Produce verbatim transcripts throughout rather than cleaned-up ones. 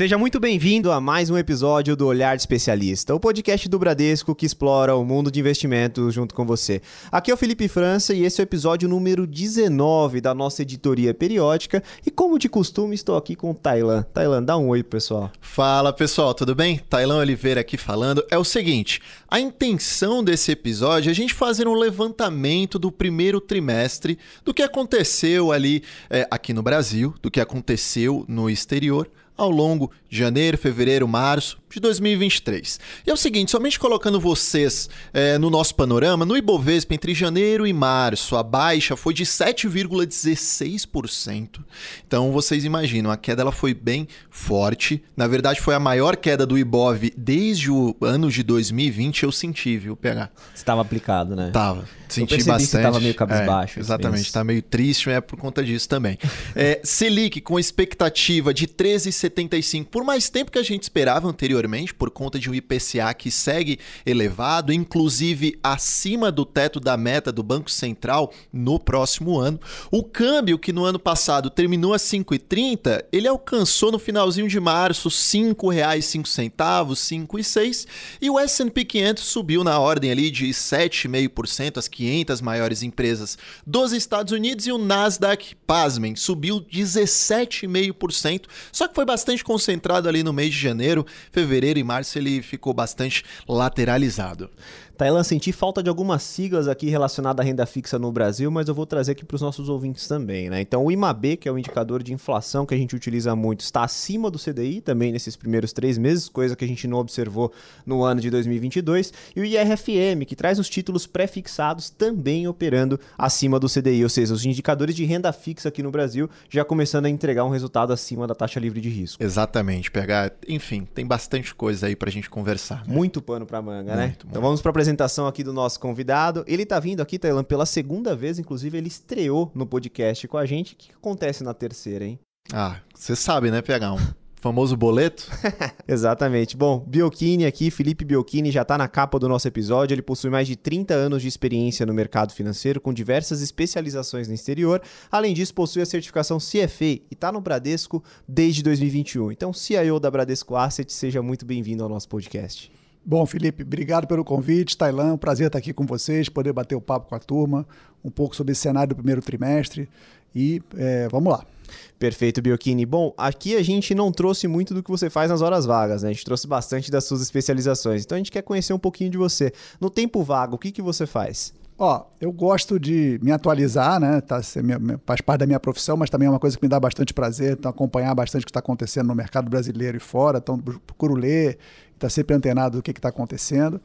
Seja muito bem-vindo a mais um episódio do Olhar de Especialista, o podcast do Bradesco que explora o mundo de investimentos junto com você. Aqui é o Philipe França e esse é o episódio número dezenove da nossa editoria periódica e, como de costume, estou aqui com o Thailan. Thailan, dá um oi, pessoal. Fala, pessoal, tudo bem? Thailan Oliveira aqui falando. É o seguinte, a intenção desse episódio é a gente fazer um levantamento do primeiro trimestre do que aconteceu ali é, aqui no Brasil, do que aconteceu no exterior, ao longo de janeiro, fevereiro, março de dois mil e vinte e três. E é o seguinte, somente colocando vocês é, no nosso panorama, no Ibovespa, entre janeiro e março, a baixa foi de sete vírgula dezesseis por cento. Então, vocês imaginam, a queda ela foi bem forte. Na verdade, foi a maior queda do Ibov desde o ano de dois mil e vinte, eu senti, viu, P H? Você estava aplicado, né? Tava. Senti eu bastante. Você estava meio cabisbaixo. É, exatamente, está meio triste, é por conta disso também. É, Selic com expectativa de treze vírgula setenta por cento. Por mais tempo que a gente esperava anteriormente, por conta de um I P C A que segue elevado, inclusive acima do teto da meta do Banco Central no próximo ano. O câmbio, que no ano passado terminou a cinco reais e trinta, ele alcançou no finalzinho de março cinco reais e cinco centavos, cinco reais e seis, e o S e P quinhentos subiu na ordem ali de sete vírgula cinco por cento, as quinhentas maiores empresas dos Estados Unidos, e o Nasdaq, pasmem, subiu dezessete vírgula cinco por cento, só que foi bastante bastante concentrado ali no mês de janeiro, fevereiro e março, ele ficou bastante lateralizado. Thailan, senti falta de algumas siglas aqui relacionadas à renda fixa no Brasil, mas eu vou trazer aqui para os nossos ouvintes também, né? Então, o I M A B, que é o indicador de inflação que a gente utiliza muito, está acima do C D I também nesses primeiros três meses, coisa que a gente não observou no ano de dois mil e vinte e dois. E o I R F M, que traz os títulos pré-fixados, também operando acima do C D I, ou seja, os indicadores de renda fixa aqui no Brasil já começando a entregar um resultado acima da taxa livre de risco. Exatamente, P H. Enfim, tem bastante coisa aí para a gente conversar. Né? Muito pano para manga, né? Muito, muito. Então, vamos para apresentar apresentação aqui do nosso convidado. Ele está vindo aqui, Thailan, pela segunda vez, inclusive ele estreou no podcast com a gente. O que acontece na terceira, hein? Ah, você sabe, né, P H? Um famoso boleto? Exatamente. Bom, Biolchini aqui, Philipe Biolchini, já está na capa do nosso episódio. Ele possui mais de trinta anos de experiência no mercado financeiro, com diversas especializações no exterior. Além disso, possui a certificação C F A e está no Bradesco desde dois mil e vinte e um. Então, C I O da Bradesco Asset, seja muito bem-vindo ao nosso podcast. Bom, Philipe, obrigado pelo convite. Thailan, um prazer estar aqui com vocês, poder bater o papo com a turma, um pouco sobre esse cenário do primeiro trimestre e é, vamos lá. Perfeito, Biolchini. Bom, aqui a gente não trouxe muito do que você faz nas horas vagas, né? A gente trouxe bastante das suas especializações, então a gente quer conhecer um pouquinho de você. No tempo vago, o que, que você faz? Ó, eu gosto de me atualizar, né? Tá, faz parte da minha profissão, mas também é uma coisa que me dá bastante prazer, então acompanhar bastante o que está acontecendo no mercado brasileiro e fora, então procuro ler, está sempre antenado do que está acontecendo.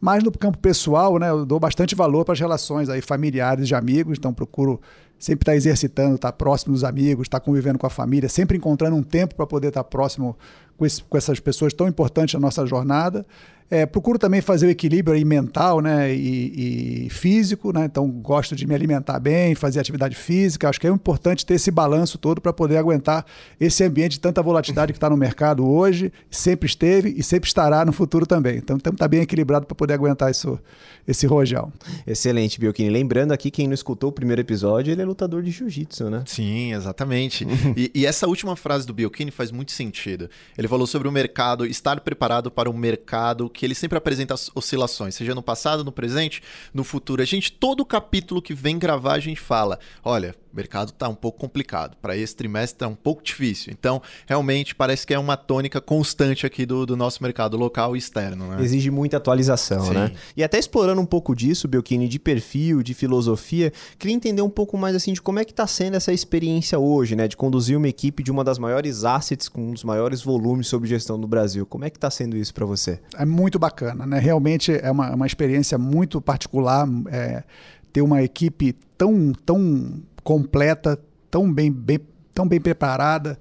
Mas no campo pessoal, né, eu dou bastante valor para as relações aí, familiares e amigos, então procuro sempre estar tá exercitando, estar tá próximo dos amigos, estar tá convivendo com a família, sempre encontrando um tempo para poder estar tá próximo com, esse, com essas pessoas tão importantes na nossa jornada. É, procuro também fazer o equilíbrio aí mental, né, e, e físico, né, então gosto de me alimentar bem, fazer atividade física, acho que é importante ter esse balanço todo para poder aguentar esse ambiente de tanta volatilidade que está no mercado hoje, sempre esteve e sempre estará no futuro também, então tem que estar bem equilibrado para poder aguentar isso, esse rojão. Excelente, Biolchini. Lembrando aqui, quem não escutou o primeiro episódio, ele é lutador de jiu-jitsu, né? Sim, exatamente. e, e essa última frase do Biolchini faz muito sentido. Ele falou sobre o mercado, estar preparado para um mercado que ele sempre apresenta oscilações, seja no passado, no presente, no futuro. A gente, todo capítulo que vem gravar, a gente fala, olha, o mercado está um pouco complicado, para esse trimestre está um pouco difícil. Então, realmente, parece que é uma tônica constante aqui do, do nosso mercado local e externo, né? Exige muita atualização, sim, né? E até explorando um pouco disso, Biolchini, de perfil, de filosofia, queria entender um pouco mais assim de como é que está sendo essa experiência hoje, né? De conduzir uma equipe de uma das maiores assets, com um dos maiores volumes sob gestão do Brasil. Como é que está sendo isso para você? É muito Muito bacana, né? Realmente é uma, uma experiência muito particular, é, ter uma equipe tão, tão completa, tão bem, bem, tão bem preparada,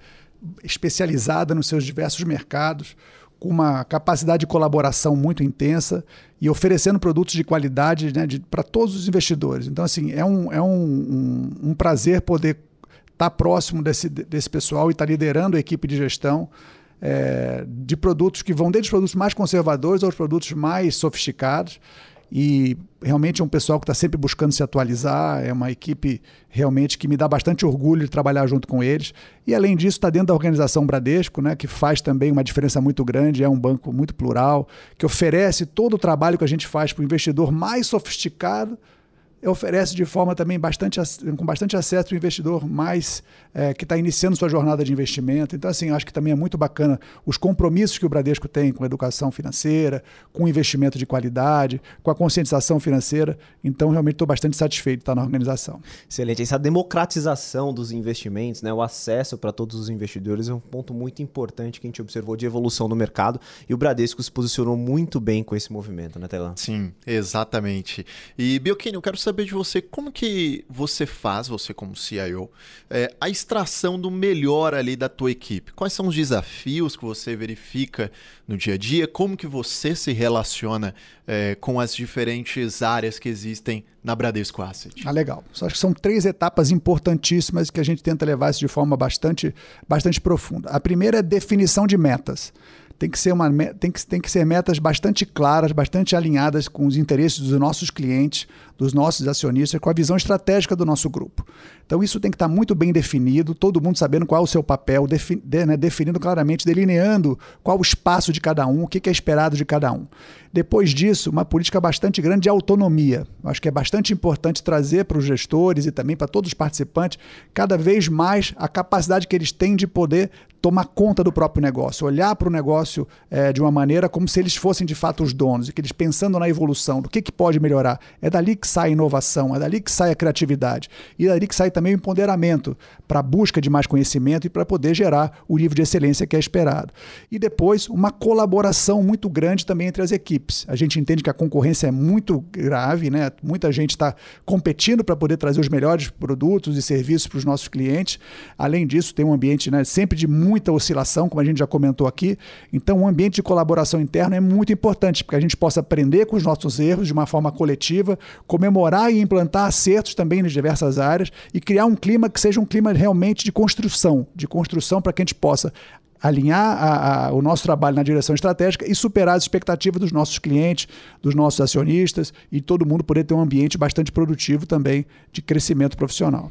especializada nos seus diversos mercados, com uma capacidade de colaboração muito intensa e oferecendo produtos de qualidade, né, para todos os investidores. Então, assim, é um, é um, um, um prazer poder estar próximo desse, desse pessoal e estar liderando a equipe de gestão. É, de produtos que vão desde os produtos mais conservadores aos produtos mais sofisticados e realmente é um pessoal que está sempre buscando se atualizar, é uma equipe realmente que me dá bastante orgulho de trabalhar junto com eles, e além disso está dentro da organização Bradesco, né, que faz também uma diferença muito grande, é um banco muito plural, que oferece todo o trabalho que a gente faz para o investidor mais sofisticado, oferece de forma também bastante, com bastante acesso para o investidor mais é, que está iniciando sua jornada de investimento. Então, assim, acho que também é muito bacana os compromissos que o Bradesco tem com a educação financeira, com investimento de qualidade, com a conscientização financeira. Então, realmente estou bastante satisfeito de estar na organização. Excelente. Essa democratização dos investimentos, né, o acesso para todos os investidores é um ponto muito importante que a gente observou de evolução no mercado, e o Bradesco se posicionou muito bem com esse movimento, né, Thailan? Sim, exatamente. E, Biolchini, eu quero saber de você, como que você faz, você como C I O, é, a extração do melhor ali da tua equipe? Quais são os desafios que você verifica no dia a dia? Como que você se relaciona é, com as diferentes áreas que existem na Bradesco Asset? Ah, legal. Só acho que são três etapas importantíssimas que a gente tenta levar isso de forma bastante, bastante profunda. A primeira é definição de metas. Tem que ser uma, tem que, tem que ser metas bastante claras, bastante alinhadas com os interesses dos nossos clientes, dos nossos acionistas, com a visão estratégica do nosso grupo. Então isso tem que estar muito bem definido, todo mundo sabendo qual é o seu papel, defin, de, né, definindo claramente, delineando qual o espaço de cada um, o que é esperado de cada um. Depois disso, uma política bastante grande de autonomia. Acho que é bastante importante trazer para os gestores e também para todos os participantes cada vez mais a capacidade que eles têm de poder tomar conta do próprio negócio, olhar para o negócio é, de uma maneira como se eles fossem de fato os donos, e que eles pensando na evolução, do que, que pode melhorar. É dali que sai a inovação, é dali que sai a criatividade, e é dali que sai também o empoderamento para a busca de mais conhecimento e para poder gerar o nível de excelência que é esperado. E depois, uma colaboração muito grande também entre as equipes. A gente entende que a concorrência é muito grave, né? Muita gente está competindo para poder trazer os melhores produtos e serviços para os nossos clientes. Além disso, tem um ambiente, né, sempre de muito muita oscilação, como a gente já comentou aqui. Então, o ambiente de colaboração interno é muito importante, porque a gente possa aprender com os nossos erros de uma forma coletiva, comemorar e implantar acertos também nas diversas áreas e criar um clima que seja um clima realmente de construção, de construção para que a gente possa alinhar a, a, o nosso trabalho na direção estratégica e superar as expectativas dos nossos clientes, dos nossos acionistas, e todo mundo poder ter um ambiente bastante produtivo também de crescimento profissional.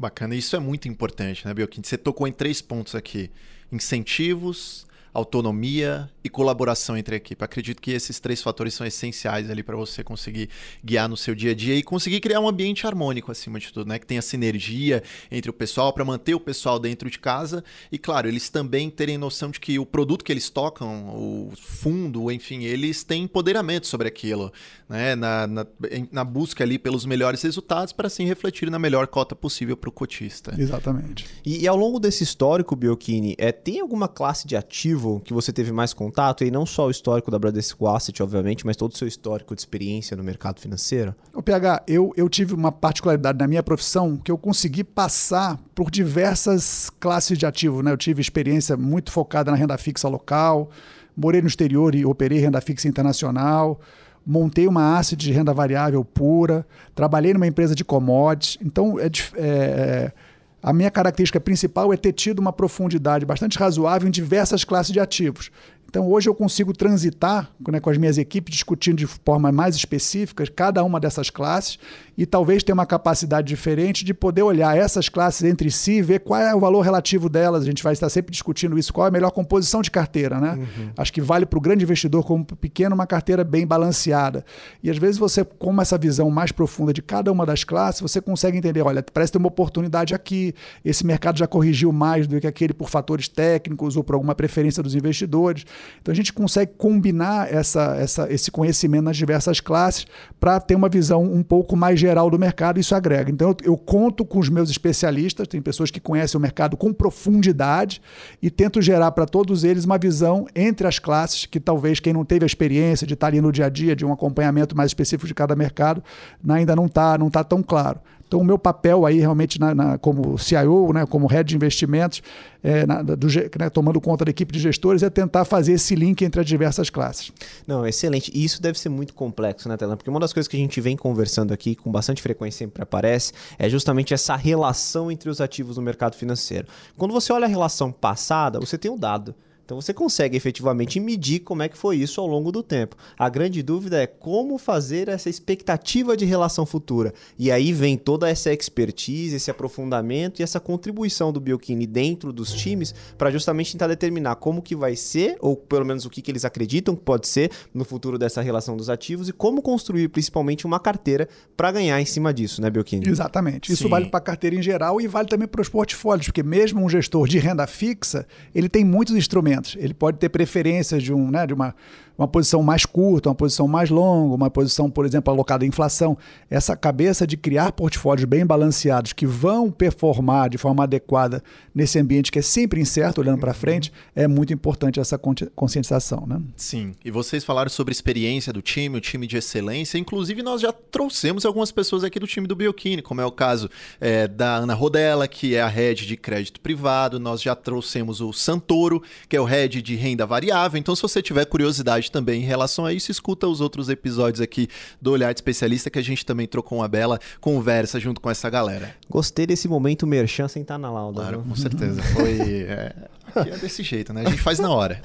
Bacana, isso é muito importante, né, Biolchini? Você tocou em três pontos aqui: incentivos, autonomia e colaboração entre a equipe. Acredito que esses três fatores são essenciais ali para você conseguir guiar no seu dia a dia e conseguir criar um ambiente harmônico acima de tudo, né? Que tenha sinergia entre o pessoal para manter o pessoal dentro de casa e, claro, eles também terem noção de que o produto que eles tocam, o fundo, enfim, eles têm empoderamento sobre aquilo, né? Na, na, na busca ali pelos melhores resultados para assim refletir na melhor cota possível para o cotista. Exatamente. E, e ao longo desse histórico, Biolchini, é, tem alguma classe de ativo que você teve mais contato, e não só o histórico da Bradesco Asset, obviamente, mas todo o seu histórico de experiência no mercado financeiro? O P H, eu, eu tive uma particularidade na minha profissão que eu consegui passar por diversas classes de ativo, né? Eu tive experiência muito focada na renda fixa local, morei no exterior e operei renda fixa internacional, montei uma asset de renda variável pura, trabalhei numa empresa de commodities. Então, é... é a minha característica principal é ter tido uma profundidade bastante razoável em diversas classes de ativos. Então, hoje eu consigo transitar, né, com as minhas equipes, discutindo de forma mais específica cada uma dessas classes e talvez ter uma capacidade diferente de poder olhar essas classes entre si e ver qual é o valor relativo delas. A gente vai estar sempre discutindo isso, qual é a melhor composição de carteira, né? Uhum. Acho que vale para o grande investidor como para o pequeno uma carteira bem balanceada. E às vezes você, com essa visão mais profunda de cada uma das classes, você consegue entender, olha, parece ter uma oportunidade aqui, esse mercado já corrigiu mais do que aquele por fatores técnicos ou por alguma preferência dos investidores. Então a gente consegue combinar essa, essa, esse conhecimento nas diversas classes para ter uma visão um pouco mais geral do mercado, e isso agrega. Então eu, eu conto com os meus especialistas, tem pessoas que conhecem o mercado com profundidade, e tento gerar para todos eles uma visão entre as classes que talvez quem não teve a experiência de estar ali no dia a dia, de um acompanhamento mais específico de cada mercado, ainda não está não tá tão claro. Então, o meu papel aí realmente na, na, como C I O, né, como Head de Investimentos, é, na, do, né, tomando conta da equipe de gestores, é tentar fazer esse link entre as diversas classes. Não, excelente. E isso deve ser muito complexo, né, Thailan? Porque uma das coisas que a gente vem conversando aqui, com bastante frequência sempre aparece, é justamente essa relação entre os ativos no mercado financeiro. Quando você olha a relação passada, você tem um dado. Então você consegue efetivamente medir como é que foi isso ao longo do tempo. A grande dúvida é como fazer essa expectativa de relação futura. E aí vem toda essa expertise, esse aprofundamento e essa contribuição do Biolchini dentro dos times para justamente tentar determinar como que vai ser, ou pelo menos o que, que eles acreditam que pode ser no futuro dessa relação dos ativos e como construir principalmente uma carteira para ganhar em cima disso, né, Biolchini? Exatamente. Isso Sim. vale para a carteira em geral e vale também para os portfólios, porque mesmo um gestor de renda fixa, ele tem muitos instrumentos. Ele pode ter preferências de, um, né, de uma, uma posição mais curta, uma posição mais longa, uma posição, por exemplo, alocada à inflação. Essa cabeça de criar portfólios bem balanceados que vão performar de forma adequada nesse ambiente que é sempre incerto, olhando para frente, é muito importante essa conscientização, né? Sim. E vocês falaram sobre a experiência do time, o time de excelência. Inclusive, nós já trouxemos algumas pessoas aqui do time do Biolchini, como é o caso é, da Ana Rodella, que é a head de crédito privado. Nós já trouxemos o Santoro, que é o head de renda variável. Então, se você tiver curiosidade também em relação a isso, escuta os outros episódios aqui do Olhar de Especialista, que a gente também trocou uma bela conversa junto com essa galera. Gostei desse momento merchan sem estar na lauda. Claro, com certeza. Foi... É... Aqui é desse jeito, né? A gente faz na hora.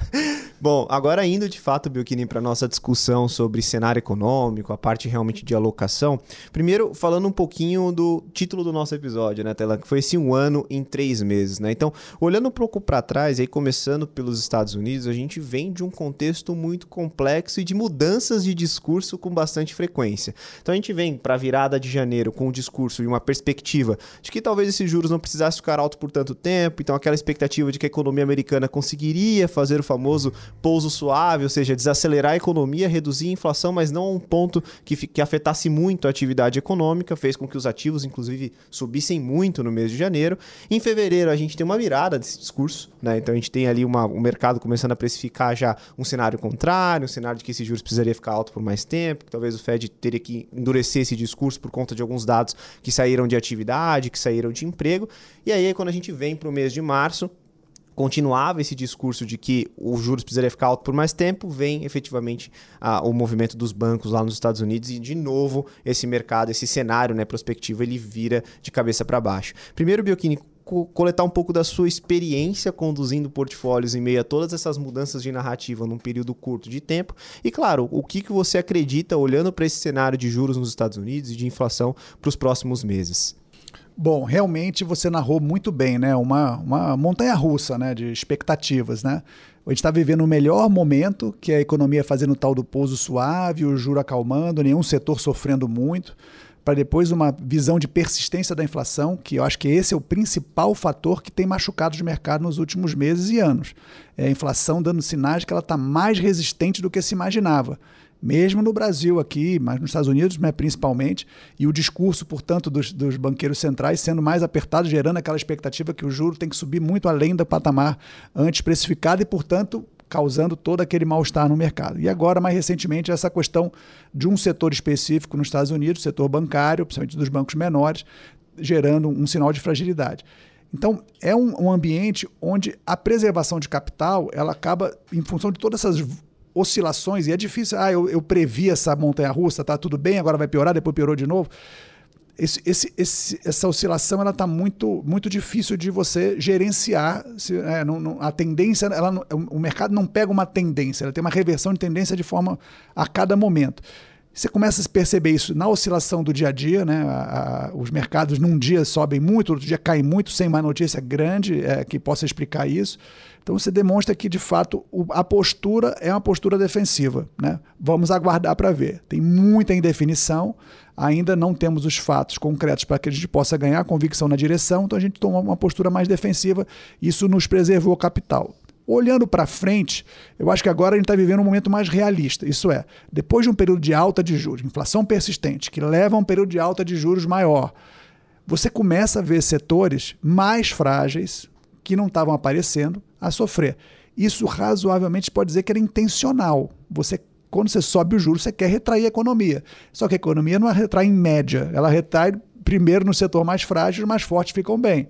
Bom, agora indo de fato, Biolchini, para a nossa discussão sobre cenário econômico, a parte realmente de alocação. Primeiro, falando um pouquinho do título do nosso episódio, né, Telan? Que foi esse um ano em três meses, né? Então, olhando um pouco para trás, aí começando pelos Estados Unidos, a gente vem de um contexto muito complexo e de mudanças de discurso com bastante frequência. Então, a gente vem para a virada de janeiro com um discurso e uma perspectiva de que talvez esses juros não precisassem ficar altos por tanto tempo, então aquela expectativa de que a economia a economia americana conseguiria fazer o famoso pouso suave, ou seja, desacelerar a economia, reduzir a inflação, mas não a um ponto que, que afetasse muito a atividade econômica, fez com que os ativos, inclusive, subissem muito no mês de janeiro. Em fevereiro, a gente tem uma virada desse discurso, né? Então, a gente tem ali uma, um mercado começando a precificar já um cenário contrário, um cenário de que esses juros precisaria ficar alto por mais tempo, que talvez o Fed teria que endurecer esse discurso por conta de alguns dados que saíram de atividade, que saíram de emprego. E aí, quando a gente vem para o mês de março, continuava esse discurso de que os juros precisaria ficar alto por mais tempo, vem efetivamente ah, o movimento dos bancos lá nos Estados Unidos e, de novo, esse mercado, esse cenário, né, prospectivo, ele vira de cabeça para baixo. Primeiro, Biolchini, coletar um pouco da sua experiência conduzindo portfólios em meio a todas essas mudanças de narrativa num período curto de tempo e, claro, o que, que você acredita olhando para esse cenário de juros nos Estados Unidos e de inflação para os próximos meses? Bom, realmente você narrou muito bem, né? Uma, uma montanha-russa, né? De expectativas, né? A gente está vivendo o melhor momento, que é a economia fazendo o tal do pouso suave, o juro acalmando, nenhum setor sofrendo muito, para depois uma visão de persistência da inflação, que eu acho que esse é o principal fator que tem machucado os mercados nos últimos meses e anos. É a inflação dando sinais de que ela está mais resistente do que se imaginava. Mesmo no Brasil aqui, mas nos Estados Unidos, né, principalmente, e o discurso, portanto, dos, dos banqueiros centrais sendo mais apertado, gerando aquela expectativa que o juro tem que subir muito além do patamar antes precificado e, portanto, causando todo aquele mal-estar no mercado. E agora, mais recentemente, essa questão de um setor específico nos Estados Unidos, setor bancário, principalmente dos bancos menores, gerando um sinal de fragilidade. Então, é um, um ambiente onde a preservação de capital, ela acaba, em função de todas essas oscilações, e é difícil, ah, eu, eu previ essa montanha-russa, tá tudo bem, agora vai piorar, depois piorou de novo. Esse, esse, esse, essa oscilação, ela tá muito, muito difícil de você gerenciar. Se, é, não, não, a tendência, ela não, o mercado não pega uma tendência, ela tem uma reversão de tendência de forma a cada momento. Você começa a perceber isso na oscilação do dia a dia, né? A, a, os mercados num dia sobem muito, outro dia caem muito, sem uma notícia grande é, que possa explicar isso. Então você demonstra que, de fato, o, a postura é uma postura defensiva, né? Vamos aguardar para ver. Tem muita indefinição, ainda não temos os fatos concretos para que a gente possa ganhar convicção na direção, então a gente toma uma postura mais defensiva, isso nos preservou o capital. Olhando para frente, eu acho que agora a gente está vivendo um momento mais realista. Isso é, depois de um período de alta de juros, inflação persistente, que leva a um período de alta de juros maior, você começa a ver setores mais frágeis, que não estavam aparecendo, a sofrer. Isso razoavelmente pode dizer que era intencional. Você Quando você sobe o juros, você quer retrair a economia. Só que a economia não retrai em média. Ela retrai primeiro no setor mais frágil, os mais fortes ficam bem.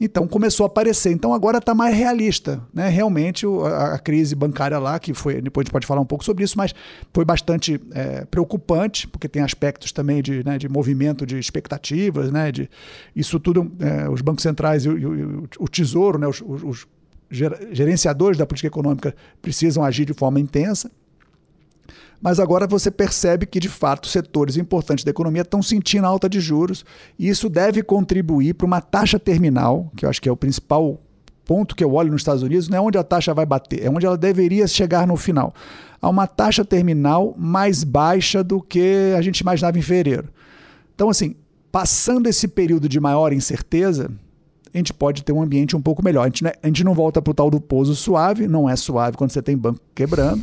Então, começou a aparecer. Então, agora está mais realista, né? Realmente, a, a crise bancária lá, que foi, depois a gente pode falar um pouco sobre isso, mas foi bastante é, preocupante, porque tem aspectos também de, né, de movimento de expectativas, né? De, isso tudo, é, os bancos centrais e o, e o, o Tesouro, né? os, os, os gerenciadores da política econômica precisam agir de forma intensa, mas agora você percebe que, de fato, setores importantes da economia estão sentindo alta de juros, e isso deve contribuir para uma taxa terminal, que eu acho que é o principal ponto que eu olho nos Estados Unidos, não é onde a taxa vai bater, é onde ela deveria chegar no final. Há uma taxa terminal mais baixa do que a gente imaginava em fevereiro. Então, assim, passando esse período de maior incerteza, a gente pode ter um ambiente um pouco melhor. A gente não, é, a gente não volta para o tal do pouso suave, não é suave quando você tem banco quebrando,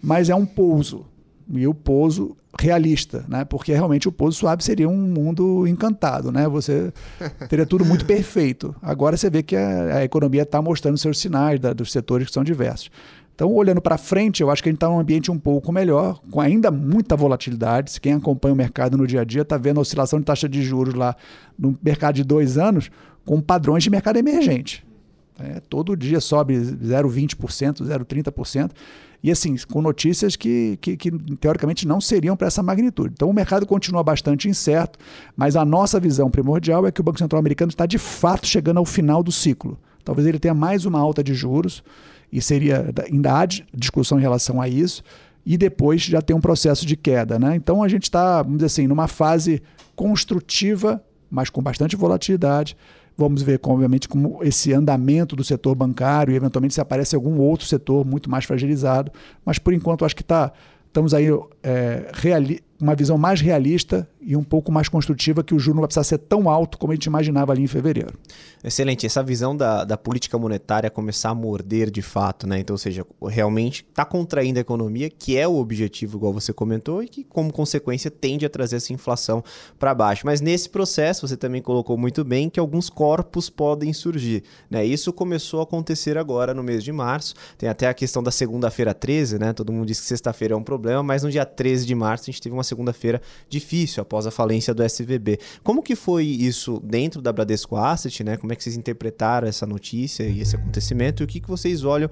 mas é um pouso, e o pouso realista, né? Porque realmente o pouso suave seria um mundo encantado, né? Você teria tudo muito perfeito. Agora você vê que a, a economia está mostrando seus sinais da, dos setores que são diversos. Então, olhando para frente, eu acho que a gente está em um ambiente um pouco melhor, com ainda muita volatilidade. Se quem acompanha o mercado no dia a dia está vendo a oscilação de taxa de juros lá no mercado de dois anos, com padrões de mercado emergente. É, todo dia sobe zero vírgula vinte por cento, zero vírgula trinta por cento, e assim, com notícias que, que, que teoricamente não seriam para essa magnitude. Então o mercado continua bastante incerto, mas a nossa visão primordial é que o Banco Central americano está de fato chegando ao final do ciclo. Talvez ele tenha mais uma alta de juros, e seria, ainda há discussão em relação a isso, e depois já tem um processo de queda, né? Então a gente está, vamos dizer assim, numa fase construtiva, mas com bastante volatilidade. Vamos ver, obviamente, como esse andamento do setor bancário, e eventualmente se aparece algum outro setor muito mais fragilizado, mas por enquanto acho que tá, estamos aí é, reali- uma visão mais realista e um pouco mais construtiva, que o juro não vai precisar ser tão alto como a gente imaginava ali em fevereiro. Excelente, essa visão da, da política monetária começar a morder de fato, né? Então, ou seja, realmente está contraindo a economia, que é o objetivo, igual você comentou, e que como consequência tende a trazer essa inflação para baixo. Mas nesse processo, você também colocou muito bem que alguns corpos podem surgir, né? Isso começou a acontecer agora no mês de março, tem até a questão da segunda-feira treze, né? Todo mundo diz que sexta-feira é um problema, mas no dia treze de março a gente teve uma segunda-feira difícil após a falência do S V B. Como que foi isso dentro da Bradesco Asset, né? Como é que vocês interpretaram essa notícia e esse acontecimento? E o que, que vocês olham,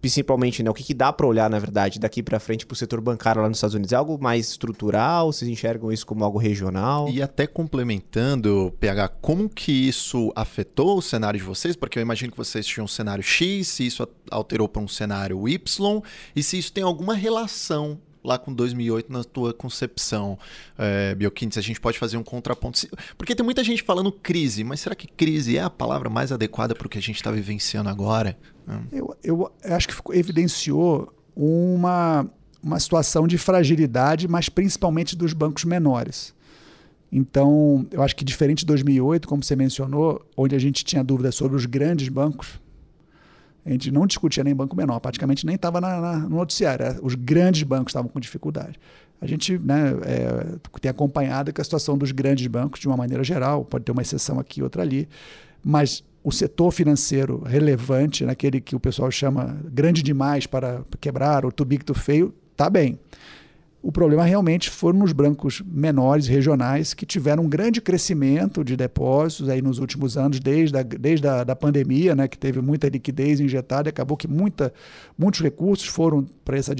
principalmente, né? O que, que dá para olhar, na verdade, daqui para frente para o setor bancário lá nos Estados Unidos? É algo mais estrutural? Vocês enxergam isso como algo regional? E até complementando, P H, como que isso afetou o cenário de vocês? Porque eu imagino que vocês tinham um cenário X, se isso alterou para um cenário Y, e se isso tem alguma relação lá com dois mil e oito na tua concepção, é, Biolchini, se a gente pode fazer um contraponto. Porque tem muita gente falando crise, mas será que crise é a palavra mais adequada para o que a gente está vivenciando agora? Eu, eu acho que evidenciou uma, uma situação de fragilidade, mas principalmente dos bancos menores. Então, eu acho que diferente de dois mil e oito, como você mencionou, onde a gente tinha dúvidas sobre os grandes bancos, a gente não discutia nem banco menor, praticamente nem estava no noticiário. Os grandes bancos estavam com dificuldade. A gente, né, é, tem acompanhado que a situação dos grandes bancos, de uma maneira geral, pode ter uma exceção aqui, outra ali, mas o setor financeiro relevante, naquele que o pessoal chama grande demais para quebrar, ou too big to fail, está bem. O problema realmente foram os bancos menores, regionais, que tiveram um grande crescimento de depósitos aí nos últimos anos, desde a, desde a da pandemia, né, que teve muita liquidez injetada, e acabou que muita, muitos recursos foram para esse,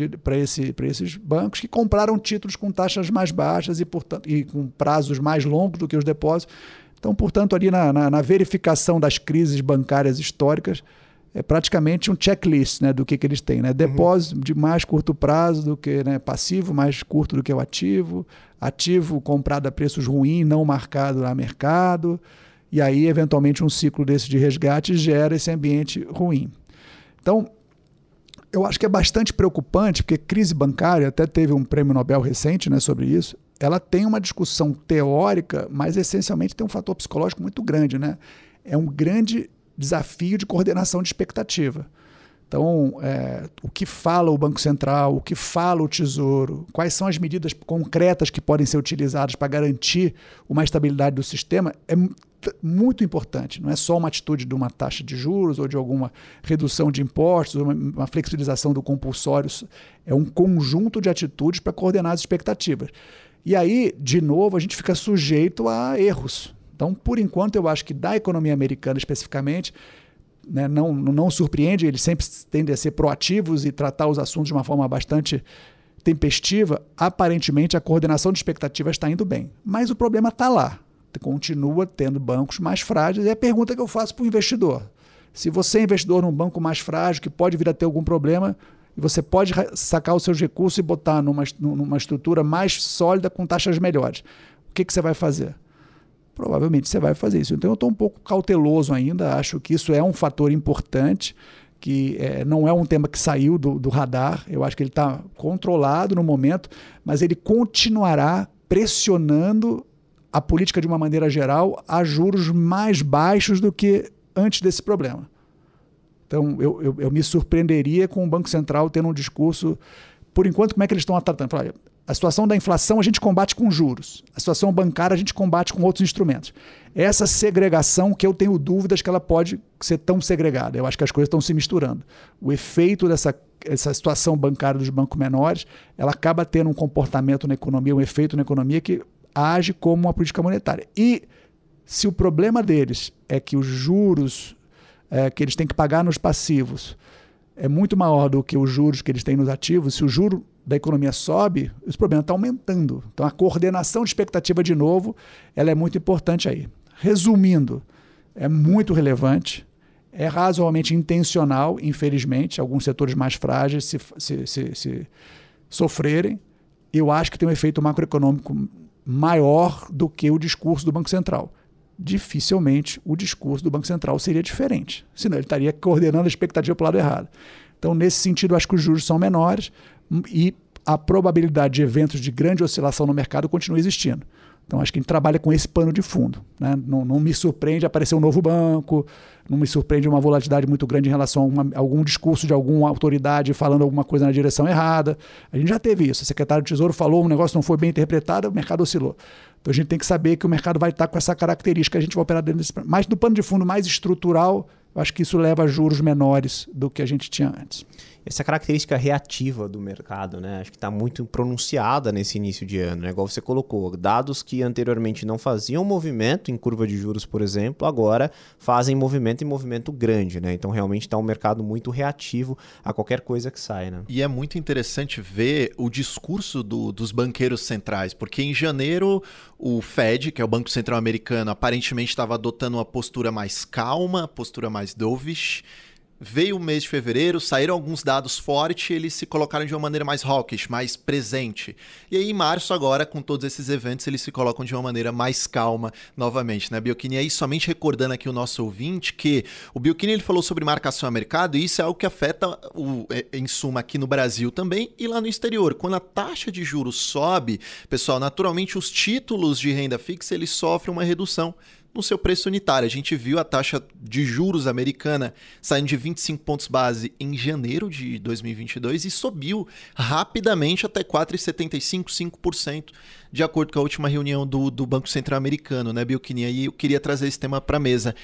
esses bancos, que compraram títulos com taxas mais baixas e, portanto, e com prazos mais longos do que os depósitos. Então, portanto, ali na, na, na verificação das crises bancárias históricas, é praticamente um checklist, né, do que, que eles têm, né? Depósito uhum. de mais curto prazo do que, né, passivo, mais curto do que o ativo, ativo comprado a preços ruins, não marcado a mercado, e aí eventualmente um ciclo desse de resgate gera esse ambiente ruim. Então, eu acho que é bastante preocupante, porque crise bancária, até teve um prêmio Nobel recente, né, sobre isso, ela tem uma discussão teórica, mas essencialmente tem um fator psicológico muito grande, né? É um grande desafio de coordenação de expectativa. Então, é, o que fala o Banco Central, o que fala o Tesouro, quais são as medidas concretas que podem ser utilizadas para garantir uma estabilidade do sistema, é muito importante. Não é só uma atitude de uma taxa de juros ou de alguma redução de impostos, uma, uma flexibilização do compulsório. É um conjunto de atitudes para coordenar as expectativas. E aí, de novo, a gente fica sujeito a erros. Então, por enquanto, eu acho que da economia americana especificamente, né, não, não surpreende, eles sempre tendem a ser proativos e tratar os assuntos de uma forma bastante tempestiva. Aparentemente, a coordenação de expectativas está indo bem. Mas o problema está lá. Continua tendo bancos mais frágeis. E a pergunta que eu faço para o investidor: Se você é investidor num banco mais frágil, que pode vir a ter algum problema, você pode sacar os seus recursos e botar numa, numa estrutura mais sólida com taxas melhores. O que, que você vai fazer? Provavelmente você vai fazer isso. Então eu estou um pouco cauteloso ainda, acho que isso é um fator importante, que é, não é um tema que saiu do, do radar, eu acho que ele está controlado no momento, mas ele continuará pressionando a política de uma maneira geral a juros mais baixos do que antes desse problema. Então eu, eu, eu me surpreenderia com o Banco Central tendo um discurso, por enquanto como é que eles estão tratando? Olha, a situação da inflação a gente combate com juros, a situação bancária a gente combate com outros instrumentos. Essa segregação que eu tenho dúvidas que ela pode ser tão segregada, eu acho que as coisas estão se misturando. O efeito dessa essa situação bancária dos bancos menores, ela acaba tendo um comportamento na economia, um efeito na economia que age como uma política monetária. E se o problema deles é que os juros É, que eles têm que pagar nos passivos é muito maior do que os juros que eles têm nos ativos, se o juro da economia sobe, esse problema está aumentando. Então a coordenação de expectativa, de novo, ela é muito importante aí. Resumindo, é muito relevante, é razoavelmente intencional, infelizmente, alguns setores mais frágeis se, se, se, se sofrerem. Eu acho que tem um efeito macroeconômico maior do que o discurso do Banco Central. Dificilmente o discurso do Banco Central seria diferente, senão ele estaria coordenando a expectativa para o lado errado. Então, nesse sentido, acho que os juros são menores e a probabilidade de eventos de grande oscilação no mercado continua existindo. Então, acho que a gente trabalha com esse pano de fundo, né? Não, não me surpreende aparecer um novo banco, não me surpreende uma volatilidade muito grande em relação a, uma, a algum discurso de alguma autoridade falando alguma coisa na direção errada. A gente já teve isso. O secretário do Tesouro falou, um negócio não foi bem interpretado, o mercado oscilou. Então, a gente tem que saber que o mercado vai estar com essa característica, a gente vai operar dentro desse... Mas do pano de fundo mais estrutural, eu acho que isso leva a juros menores do que a gente tinha antes. Essa característica reativa do mercado, né? Acho que está muito pronunciada nesse início de ano, né? Igual você colocou, dados que anteriormente não faziam movimento em curva de juros, por exemplo, agora fazem movimento e movimento grande, né? Então realmente está um mercado muito reativo a qualquer coisa que sai, né? E é muito interessante ver o discurso do, dos banqueiros centrais, porque em janeiro o Fed, que é o Banco Central Americano, aparentemente estava adotando uma postura mais calma, postura mais dovish. Veio o mês de fevereiro, saíram alguns dados fortes, eles se colocaram de uma maneira mais hawkish, mais presente. E aí em março agora, com todos esses eventos, eles se colocam de uma maneira mais calma novamente, né, Biolchini? E aí somente recordando aqui o nosso ouvinte que o Biolchini, ele falou sobre marcação a mercado e isso é algo que afeta, o, em suma, aqui no Brasil também e lá no exterior. Quando a taxa de juros sobe, pessoal, naturalmente os títulos de renda fixa, eles sofrem uma redução no seu preço unitário. A gente viu a taxa de juros americana saindo de vinte e cinco pontos base em janeiro de dois mil e vinte e dois e subiu rapidamente até quatro vírgula setenta e cinco, cinco por cento, de acordo com a última reunião do, do Banco Central Americano, né, Biolchini? E eu queria trazer esse tema para a mesa.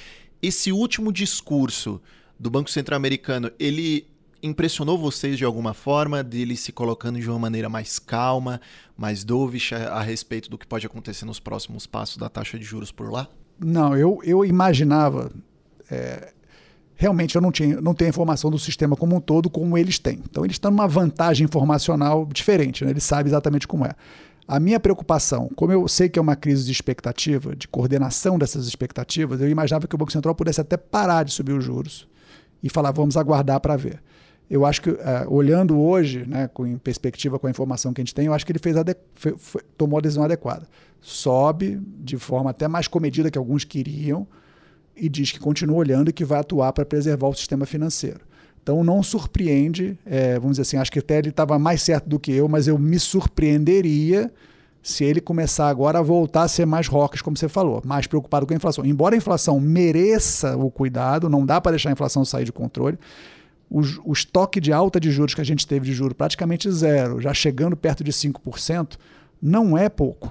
Esse último discurso do Banco Central Americano, ele impressionou vocês de alguma forma, dele se colocando de uma maneira mais calma, mais dovish a, a respeito do que pode acontecer nos próximos passos da taxa de juros por lá? Não, eu, eu imaginava, é, realmente eu não, tinha, não tenho a informação do sistema como um todo como eles têm. Então eles estão numa vantagem informacional diferente, né? Eles sabem exatamente como é. A minha preocupação, como eu sei que é uma crise de expectativa, de coordenação dessas expectativas, eu imaginava que o Banco Central pudesse até parar de subir os juros e falar, vamos aguardar para ver. Eu acho que, uh, olhando hoje, né, com, em perspectiva com a informação que a gente tem, eu acho que ele fez ade- foi, foi, tomou a decisão adequada. Sobe de forma até mais comedida que alguns queriam e diz que continua olhando e que vai atuar para preservar o sistema financeiro. Então não surpreende, é, vamos dizer assim, acho que até ele estava mais certo do que eu, mas eu me surpreenderia se ele começar agora a voltar a ser mais hawkish, como você falou, mais preocupado com a inflação. Embora a inflação mereça o cuidado, não dá para deixar a inflação sair de controle, O, o estoque de alta de juros que a gente teve de juros praticamente zero, já chegando perto de cinco por cento, não é pouco.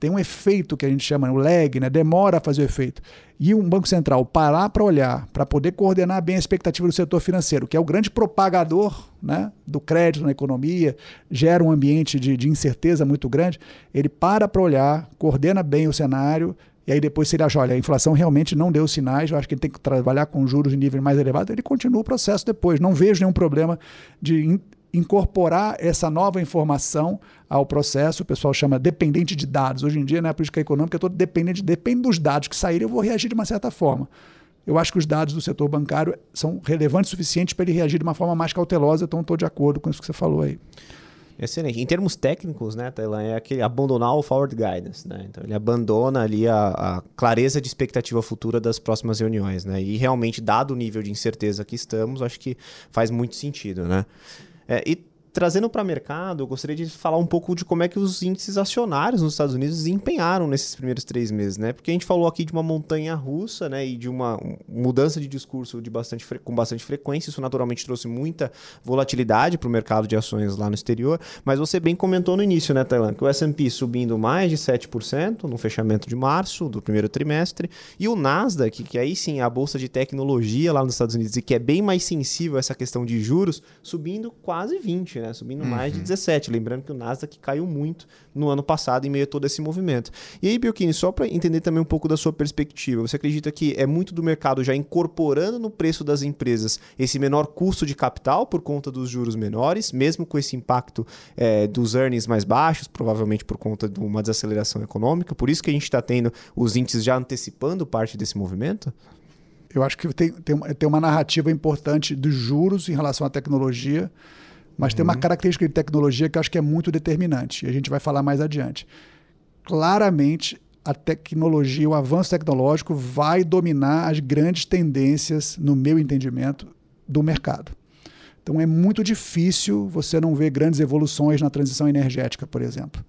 Tem um efeito que a gente chama, o lag, né? Demora a fazer o efeito. E um Banco Central parar para olhar, para poder coordenar bem a expectativa do setor financeiro, que é o grande propagador, né, do crédito na economia, gera um ambiente de, de incerteza muito grande, ele para para olhar, coordena bem o cenário, e aí depois se ele acha, olha, a inflação realmente não deu sinais, eu acho que ele tem que trabalhar com juros de nível mais elevado, ele continua o processo depois. Não vejo nenhum problema de in- incorporar essa nova informação ao processo, o pessoal chama dependente de dados. Hoje em dia, né, a política econômica é toda dependente, depende dos dados que saírem, eu vou reagir de uma certa forma. eu acho que os dados do setor bancário são relevantes o suficiente para ele reagir de uma forma mais cautelosa, então estou de acordo com isso que você falou aí. Excelente. Em termos técnicos, né, Thailan, é aquele abandonar o forward guidance, né? Então ele abandona ali a, a clareza de expectativa futura das próximas reuniões, né? E realmente, dado o nível de incerteza que estamos, acho que faz muito sentido, né? É, e trazendo para o mercado, eu gostaria de falar um pouco de como é que os índices acionários nos Estados Unidos desempenharam nesses primeiros três meses, né? Porque a gente falou aqui de uma montanha russa, né? E de uma mudança de discurso de bastante fre... com bastante frequência. Isso naturalmente trouxe muita volatilidade para o mercado de ações lá no exterior. Mas você bem comentou no início, né, Thailan? Que o S and P subindo mais de sete por cento no fechamento de março do primeiro trimestre. E o Nasdaq, que aí sim é a bolsa de tecnologia lá nos Estados Unidos e que é bem mais sensível a essa questão de juros, subindo quase vinte por cento. Né? Subindo uhum. mais de dezessete por cento. Lembrando que o Nasdaq caiu muito no ano passado em meio a todo esse movimento. E aí, Biolchini, só para entender também um pouco da sua perspectiva, você acredita que é muito do mercado já incorporando no preço das empresas esse menor custo de capital por conta dos juros menores, mesmo com esse impacto é, dos earnings mais baixos, provavelmente por conta de uma desaceleração econômica? Por isso que a gente está tendo os índices já antecipando parte desse movimento? Eu acho que tem, tem, tem uma narrativa importante dos juros em relação à tecnologia, mas uhum. tem uma característica de tecnologia que eu acho que é muito determinante, e a gente vai falar mais adiante. Claramente, a tecnologia, o avanço tecnológico vai dominar as grandes tendências, no meu entendimento, do mercado. Então é muito difícil você não ver grandes evoluções na transição energética, por exemplo.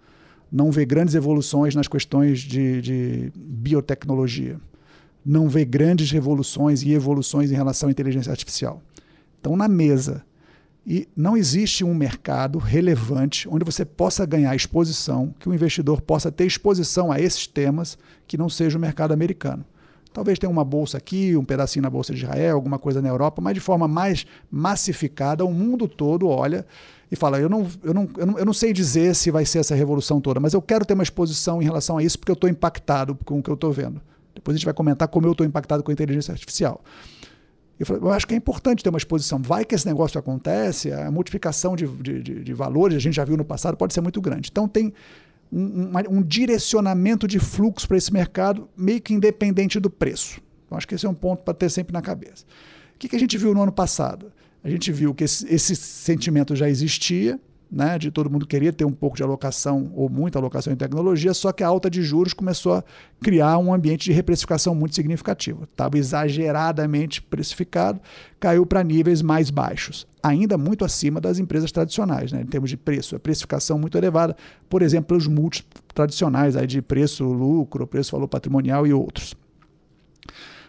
Não ver grandes evoluções nas questões de, de biotecnologia. Não ver grandes revoluções e evoluções em relação à inteligência artificial. Então, na mesa... E não existe um mercado relevante onde você possa ganhar exposição, que o investidor possa ter exposição a esses temas que não seja o mercado americano. Talvez tenha uma bolsa aqui, um pedacinho na bolsa de Israel, alguma coisa na Europa, mas de forma mais massificada, o mundo todo olha e fala, eu não, eu não, eu não, eu não sei dizer se vai ser essa revolução toda, mas eu quero ter uma exposição em relação a isso porque eu estou impactado com o que eu estou vendo. Depois a gente vai comentar como eu estou impactado com a inteligência artificial. Eu, falei, eu acho que é importante ter uma exposição. Vai que esse negócio acontece, a multiplicação de, de, de, de valores, a gente já viu no passado, pode ser muito grande. Então tem um, um, um direcionamento de fluxo para esse mercado meio que independente do preço. Então, acho que esse é um ponto para ter sempre na cabeça. O que, que a gente viu no ano passado? A gente viu que esse, esse sentimento já existia, né, de todo mundo queria ter um pouco de alocação ou muita alocação em tecnologia, só que a alta de juros começou a criar um ambiente de reprecificação muito significativo. Estava exageradamente precificado, caiu para níveis mais baixos, ainda muito acima das empresas tradicionais, né, em termos de preço. A precificação muito elevada, por exemplo, os múltiplos tradicionais aí de preço, lucro, preço, valor patrimonial e outros.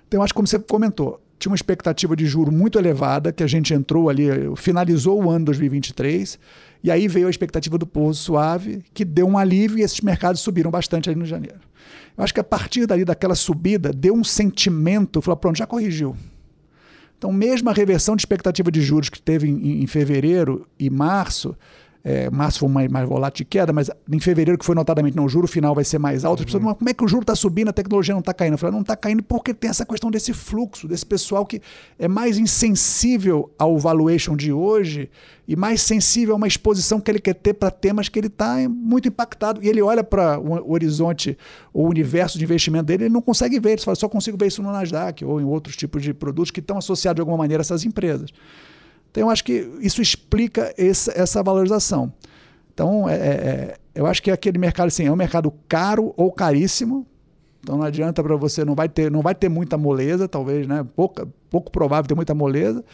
Então, acho que como você comentou, tinha uma expectativa de juro muito elevada, que a gente entrou ali, finalizou o ano dois mil e vinte e três, e aí veio a expectativa do pouso suave, que deu um alívio e esses mercados subiram bastante ali no janeiro. Eu acho que a partir dali daquela subida, deu um sentimento, falou, pronto, já corrigiu. Então, mesmo a reversão de expectativa de juros que teve em, em fevereiro e março, É, março foi mais, mais volátil de queda, mas em fevereiro que foi notadamente, não, o juro final vai ser mais alto. Uhum. As pessoas, mas como é que o juro está subindo, a tecnologia não está caindo? Eu falei, não está caindo porque tem essa questão desse fluxo, desse pessoal que é mais insensível ao valuation de hoje e mais sensível a uma exposição que ele quer ter para temas que ele está muito impactado. E ele olha para o horizonte, o universo de investimento dele, ele não consegue ver. Ele fala, só consigo ver isso no Nasdaq ou em outros tipos de produtos que estão associados de alguma maneira a essas empresas. Então, eu acho que isso explica esse, essa valorização. Então, é, é, eu acho que aquele mercado, assim, é um mercado caro ou caríssimo. Então, não adianta para você, não vai ter, não vai ter muita moleza, talvez, né? Pouca, pouco provável ter muita moleza.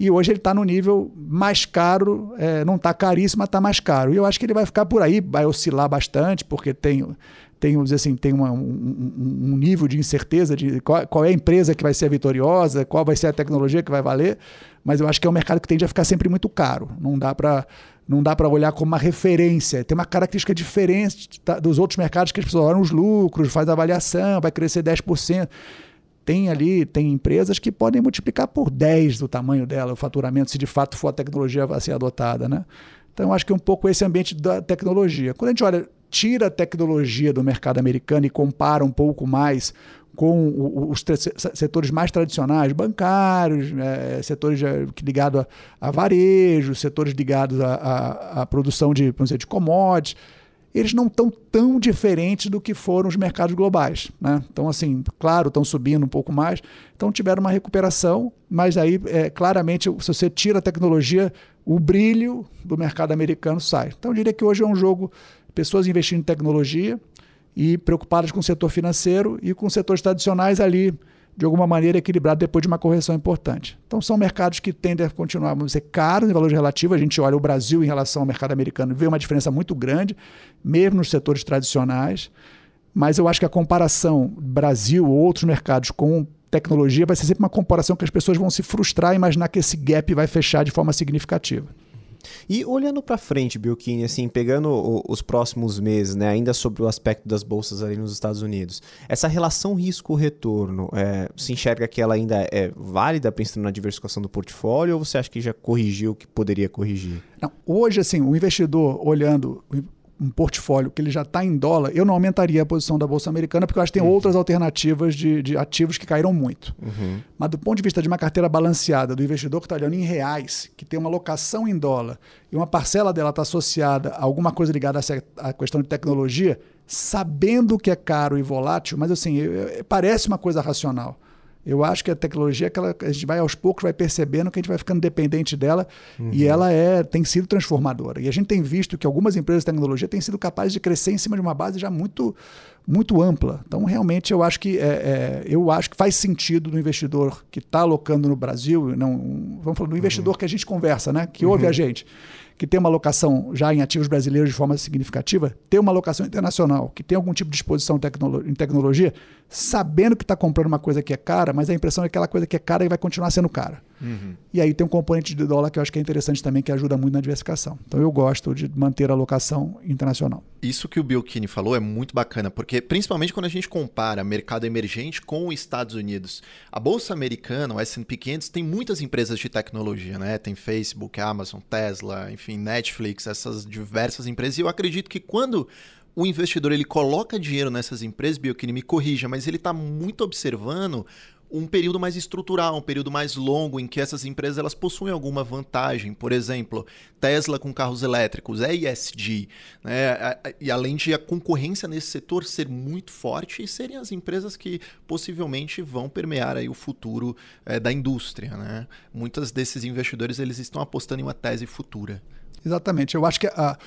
E hoje ele está no nível mais caro, é, não está caríssimo, mas está mais caro. E eu acho que ele vai ficar por aí, vai oscilar bastante, porque tem... Tem, vamos dizer assim, tem uma, um, um nível de incerteza de qual, qual é a empresa que vai ser vitoriosa, qual vai ser a tecnologia que vai valer, mas eu acho que é um mercado que tende a ficar sempre muito caro. Não dá para não dá para olhar como uma referência. Tem uma característica diferente dos outros mercados que as pessoas olham os lucros, faz a avaliação, vai crescer dez por cento. Tem ali, tem empresas que podem multiplicar por dez do tamanho dela, o faturamento, se de fato for a tecnologia a ser adotada, né? Então, eu acho que é um pouco esse ambiente da tecnologia. Quando a gente olha... tira a tecnologia do mercado americano e compara um pouco mais com os setores mais tradicionais, bancários, é, setores ligados a, a varejo, setores ligados à produção de, vamos dizer, de commodities. eles não estão tão diferentes do que foram os mercados globais, né? Então, assim, claro, estão subindo um pouco mais, então tiveram uma recuperação, mas aí, é, claramente, se você tira a tecnologia, o brilho do mercado americano sai. Então, eu diria que hoje é um jogo, pessoas investindo em tecnologia e preocupadas com o setor financeiro e com setores tradicionais ali, de alguma maneira, equilibrado depois de uma correção importante. Então, são mercados que tendem a continuar a ser caros em valores relativos. A gente olha o Brasil em relação ao mercado americano, vê uma diferença muito grande, mesmo nos setores tradicionais. Mas eu acho que a comparação Brasil ou outros mercados com tecnologia vai ser sempre uma comparação que as pessoas vão se frustrar e imaginar que esse gap vai fechar de forma significativa. E olhando para frente, Biolchini, assim, pegando o, os próximos meses, né, ainda sobre o aspecto das bolsas ali nos Estados Unidos, essa relação risco-retorno, é, se enxerga que ela ainda é válida pensando na diversificação do portfólio ou você acha que já corrigiu o que poderia corrigir? Não, hoje, assim, o investidor olhando um portfólio que ele já está em dólar, eu não aumentaria a posição da Bolsa Americana, porque eu acho que tem uhum. outras alternativas de, de ativos que caíram muito. Uhum. Mas do ponto de vista de uma carteira balanceada, do investidor que está olhando em reais, que tem uma locação em dólar, e uma parcela dela está associada a alguma coisa ligada à questão de tecnologia, sabendo que é caro e volátil, mas assim, eu, eu, parece uma coisa racional. Eu acho que a tecnologia, que ela, a gente vai aos poucos vai percebendo que a gente vai ficando dependente dela uhum. e ela é, tem sido transformadora. E a gente tem visto que algumas empresas de tecnologia têm sido capazes de crescer em cima de uma base já muito, muito ampla. Então, realmente, eu acho que, é, é, eu acho que faz sentido no investidor que está alocando no Brasil, não, vamos falar do investidor uhum. que a gente conversa, né? Que uhum. ouve a gente, que tem uma alocação já em ativos brasileiros de forma significativa, ter uma alocação internacional, que tem algum tipo de exposição tecno- em tecnologia, sabendo que está comprando uma coisa que é cara, mas a impressão é que aquela coisa que é cara e vai continuar sendo cara. Uhum. E aí tem um componente de dólar que eu acho que é interessante também, que ajuda muito na diversificação. Então eu gosto de manter a alocação internacional. Isso que o Biolchini falou é muito bacana, porque principalmente quando a gente compara mercado emergente com os Estados Unidos, a Bolsa Americana, o S and P quinhentos, tem muitas empresas de tecnologia, né? Tem Facebook, Amazon, Tesla, enfim, Netflix, essas diversas empresas. E eu acredito que quando o investidor ele coloca dinheiro nessas empresas, Biolchini, me corrija, mas ele está muito observando um período mais estrutural, um período mais longo em que essas empresas elas possuem alguma vantagem. Por exemplo, Tesla com carros elétricos, é E S G, né? E além de a concorrência nesse setor ser muito forte e serem as empresas que possivelmente vão permear aí o futuro é, da indústria, né? Muitos desses investidores eles estão apostando em uma tese futura. Exatamente. Eu acho que a...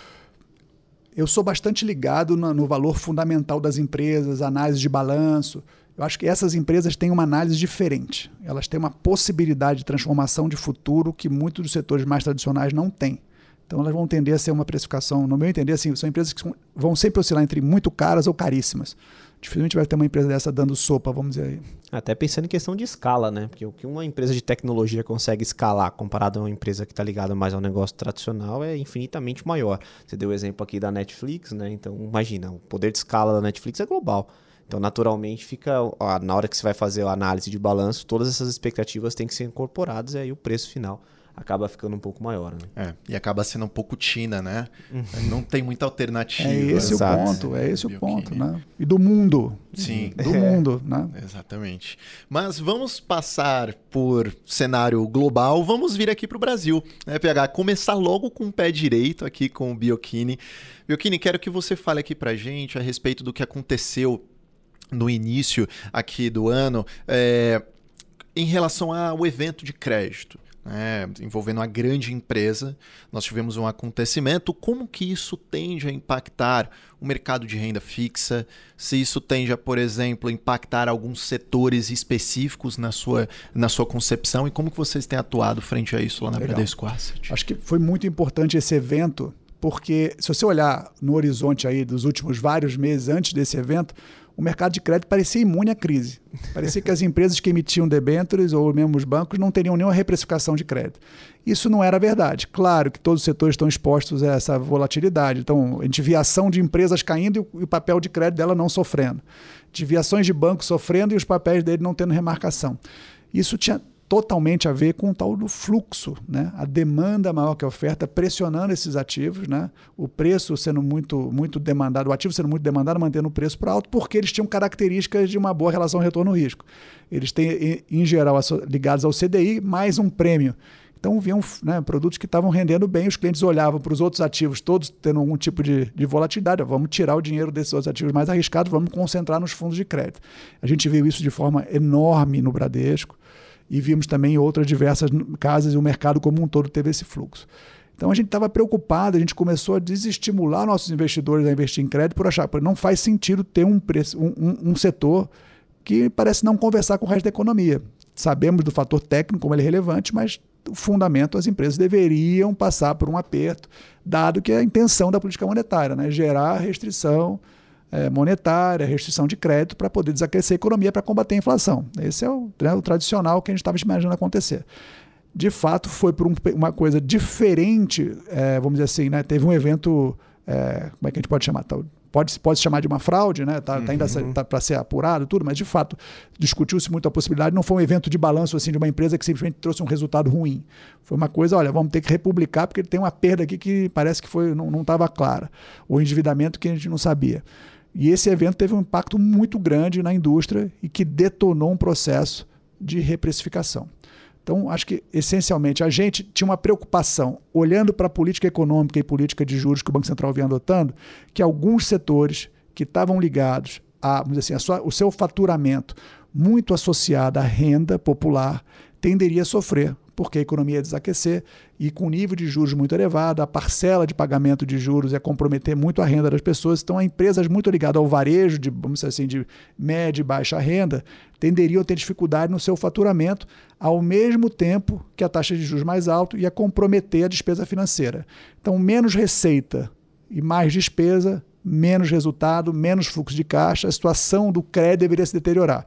eu sou bastante ligado no valor fundamental das empresas, análise de balanço. Eu acho que essas empresas têm uma análise diferente. Elas têm uma possibilidade de transformação de futuro que muitos dos setores mais tradicionais não têm. Então elas vão tender a ser uma precificação, no meu entender, assim, são empresas que vão sempre oscilar entre muito caras ou caríssimas. Dificilmente vai ter uma empresa dessa dando sopa, vamos dizer aí. Até pensando em questão de escala, né? Porque o que uma empresa de tecnologia consegue escalar comparado a uma empresa que está ligada mais ao negócio tradicional é infinitamente maior. Você deu o exemplo aqui da Netflix, né? Então imagina, o poder de escala da Netflix é global. Então naturalmente fica, ó, na hora que você vai fazer a análise de balanço, todas essas expectativas têm que ser incorporadas e aí o preço final acaba ficando um pouco maior, né? É, e acaba sendo um pouco China, né? Não tem muita alternativa. É esse Exato. o ponto, é esse o ponto, né? E do mundo. Sim. Do mundo, né? Exatamente. Mas vamos passar por cenário global, vamos vir aqui para o Brasil, né, P H? Começar logo com o pé direito aqui com o Biolchini. Biolchini, quero que você fale aqui para gente a respeito do que aconteceu no início aqui do ano é, em relação ao evento de crédito. É, envolvendo uma grande empresa, nós tivemos um acontecimento. Como que isso tende a impactar o mercado de renda fixa? Se isso tende a, por exemplo, impactar alguns setores específicos na sua, na sua concepção? E como que vocês têm atuado frente a isso lá na Legal. Bradesco Asset? Acho que foi muito importante esse evento, porque se você olhar no horizonte aí dos últimos vários meses antes desse evento, o mercado de crédito parecia imune à crise. Parecia que as empresas que emitiam debêntures ou mesmo os bancos não teriam nenhuma reprecificação de crédito. Isso não era verdade. Claro que todos os setores estão expostos a essa volatilidade. Então, a gente via ação de empresas caindo e o papel de crédito dela não sofrendo. A gente via ações de bancos sofrendo e os papéis dele não tendo remarcação. Isso tinha totalmente a ver com o tal do fluxo, né? A demanda maior que a oferta, pressionando esses ativos, né? O preço sendo muito, muito demandado, o ativo sendo muito demandado, mantendo o preço para alto, porque eles tinham características de uma boa relação retorno-risco. Eles têm, em geral, ligados ao C D I, mais um prêmio. Então vinham, né, produtos que estavam rendendo bem, os clientes olhavam para os outros ativos, todos tendo algum tipo de, de volatilidade, vamos tirar o dinheiro desses outros ativos mais arriscados, vamos concentrar nos fundos de crédito. A gente viu isso de forma enorme no Bradesco e vimos também outras diversas casas e o mercado como um todo teve esse fluxo. Então a gente estava preocupado, a gente começou a desestimular nossos investidores a investir em crédito por achar que não faz sentido ter um, preço, um, um, um setor que parece não conversar com o resto da economia. Sabemos do fator técnico, como ele é relevante, mas o fundamento, as empresas deveriam passar por um aperto, dado que é a intenção da política monetária, né? Gerar restrição é, monetária, restrição de crédito para poder desacrescer a economia, para combater a inflação. Esse é o, né, o tradicional que a gente estava imaginando acontecer. De fato, foi por um, uma coisa diferente, é, vamos dizer assim, né? Teve um evento, é, como é que a gente pode chamar? Pode, pode se chamar de uma fraude, né? Tá, uhum. tá ainda tá para ser apurado, tudo, mas de fato discutiu-se muito a possibilidade. Não foi um evento de balanço assim, de uma empresa que simplesmente trouxe um resultado ruim. Foi uma coisa, olha, vamos ter que republicar porque tem uma perda aqui que parece que foi, não estava clara. Ou endividamento que a gente não sabia. E esse evento teve um impacto muito grande na indústria e que detonou um processo de reprecificação. Então, acho que, essencialmente, a gente tinha uma preocupação, olhando para a política econômica e política de juros que o Banco Central vinha adotando, que alguns setores que estavam ligados a, vamos dizer assim, a sua, o seu faturamento muito associado à renda popular tenderia a sofrer, porque a economia ia desaquecer e, com o nível de juros muito elevado, a parcela de pagamento de juros ia comprometer muito a renda das pessoas. Então, empresas muito ligadas ao varejo, de, vamos dizer assim, de média e baixa renda, tenderiam a ter dificuldade no seu faturamento, ao mesmo tempo que a taxa de juros mais alta ia comprometer a despesa financeira. Então, menos receita e mais despesa, menos resultado, menos fluxo de caixa, a situação do crédito deveria se deteriorar.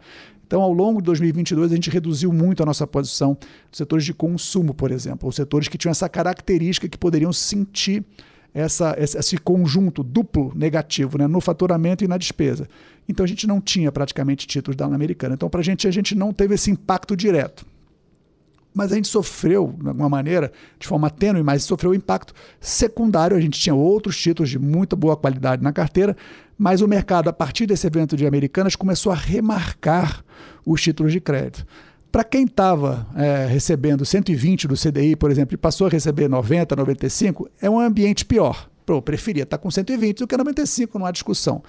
Então, ao longo de dois mil e vinte e dois, a gente reduziu muito a nossa posição nos setores de consumo, por exemplo, os setores que tinham essa característica que poderiam sentir Essa, esse conjunto duplo negativo, né, no faturamento e na despesa. Então, a gente não tinha praticamente títulos da Americana. Então, para a gente, a gente não teve esse impacto direto. Mas a gente sofreu, de alguma maneira, de forma tênue, mas sofreu um impacto secundário. A gente tinha outros títulos de muita boa qualidade na carteira, mas o mercado, a partir desse evento de Americanas, começou a remarcar os títulos de crédito. Para quem estava é, recebendo cento e vinte do C D I, por exemplo, e passou a receber noventa, noventa e cinco, é um ambiente pior. Pô, preferia estar com cento e vinte do que noventa e cinco, não há discussão.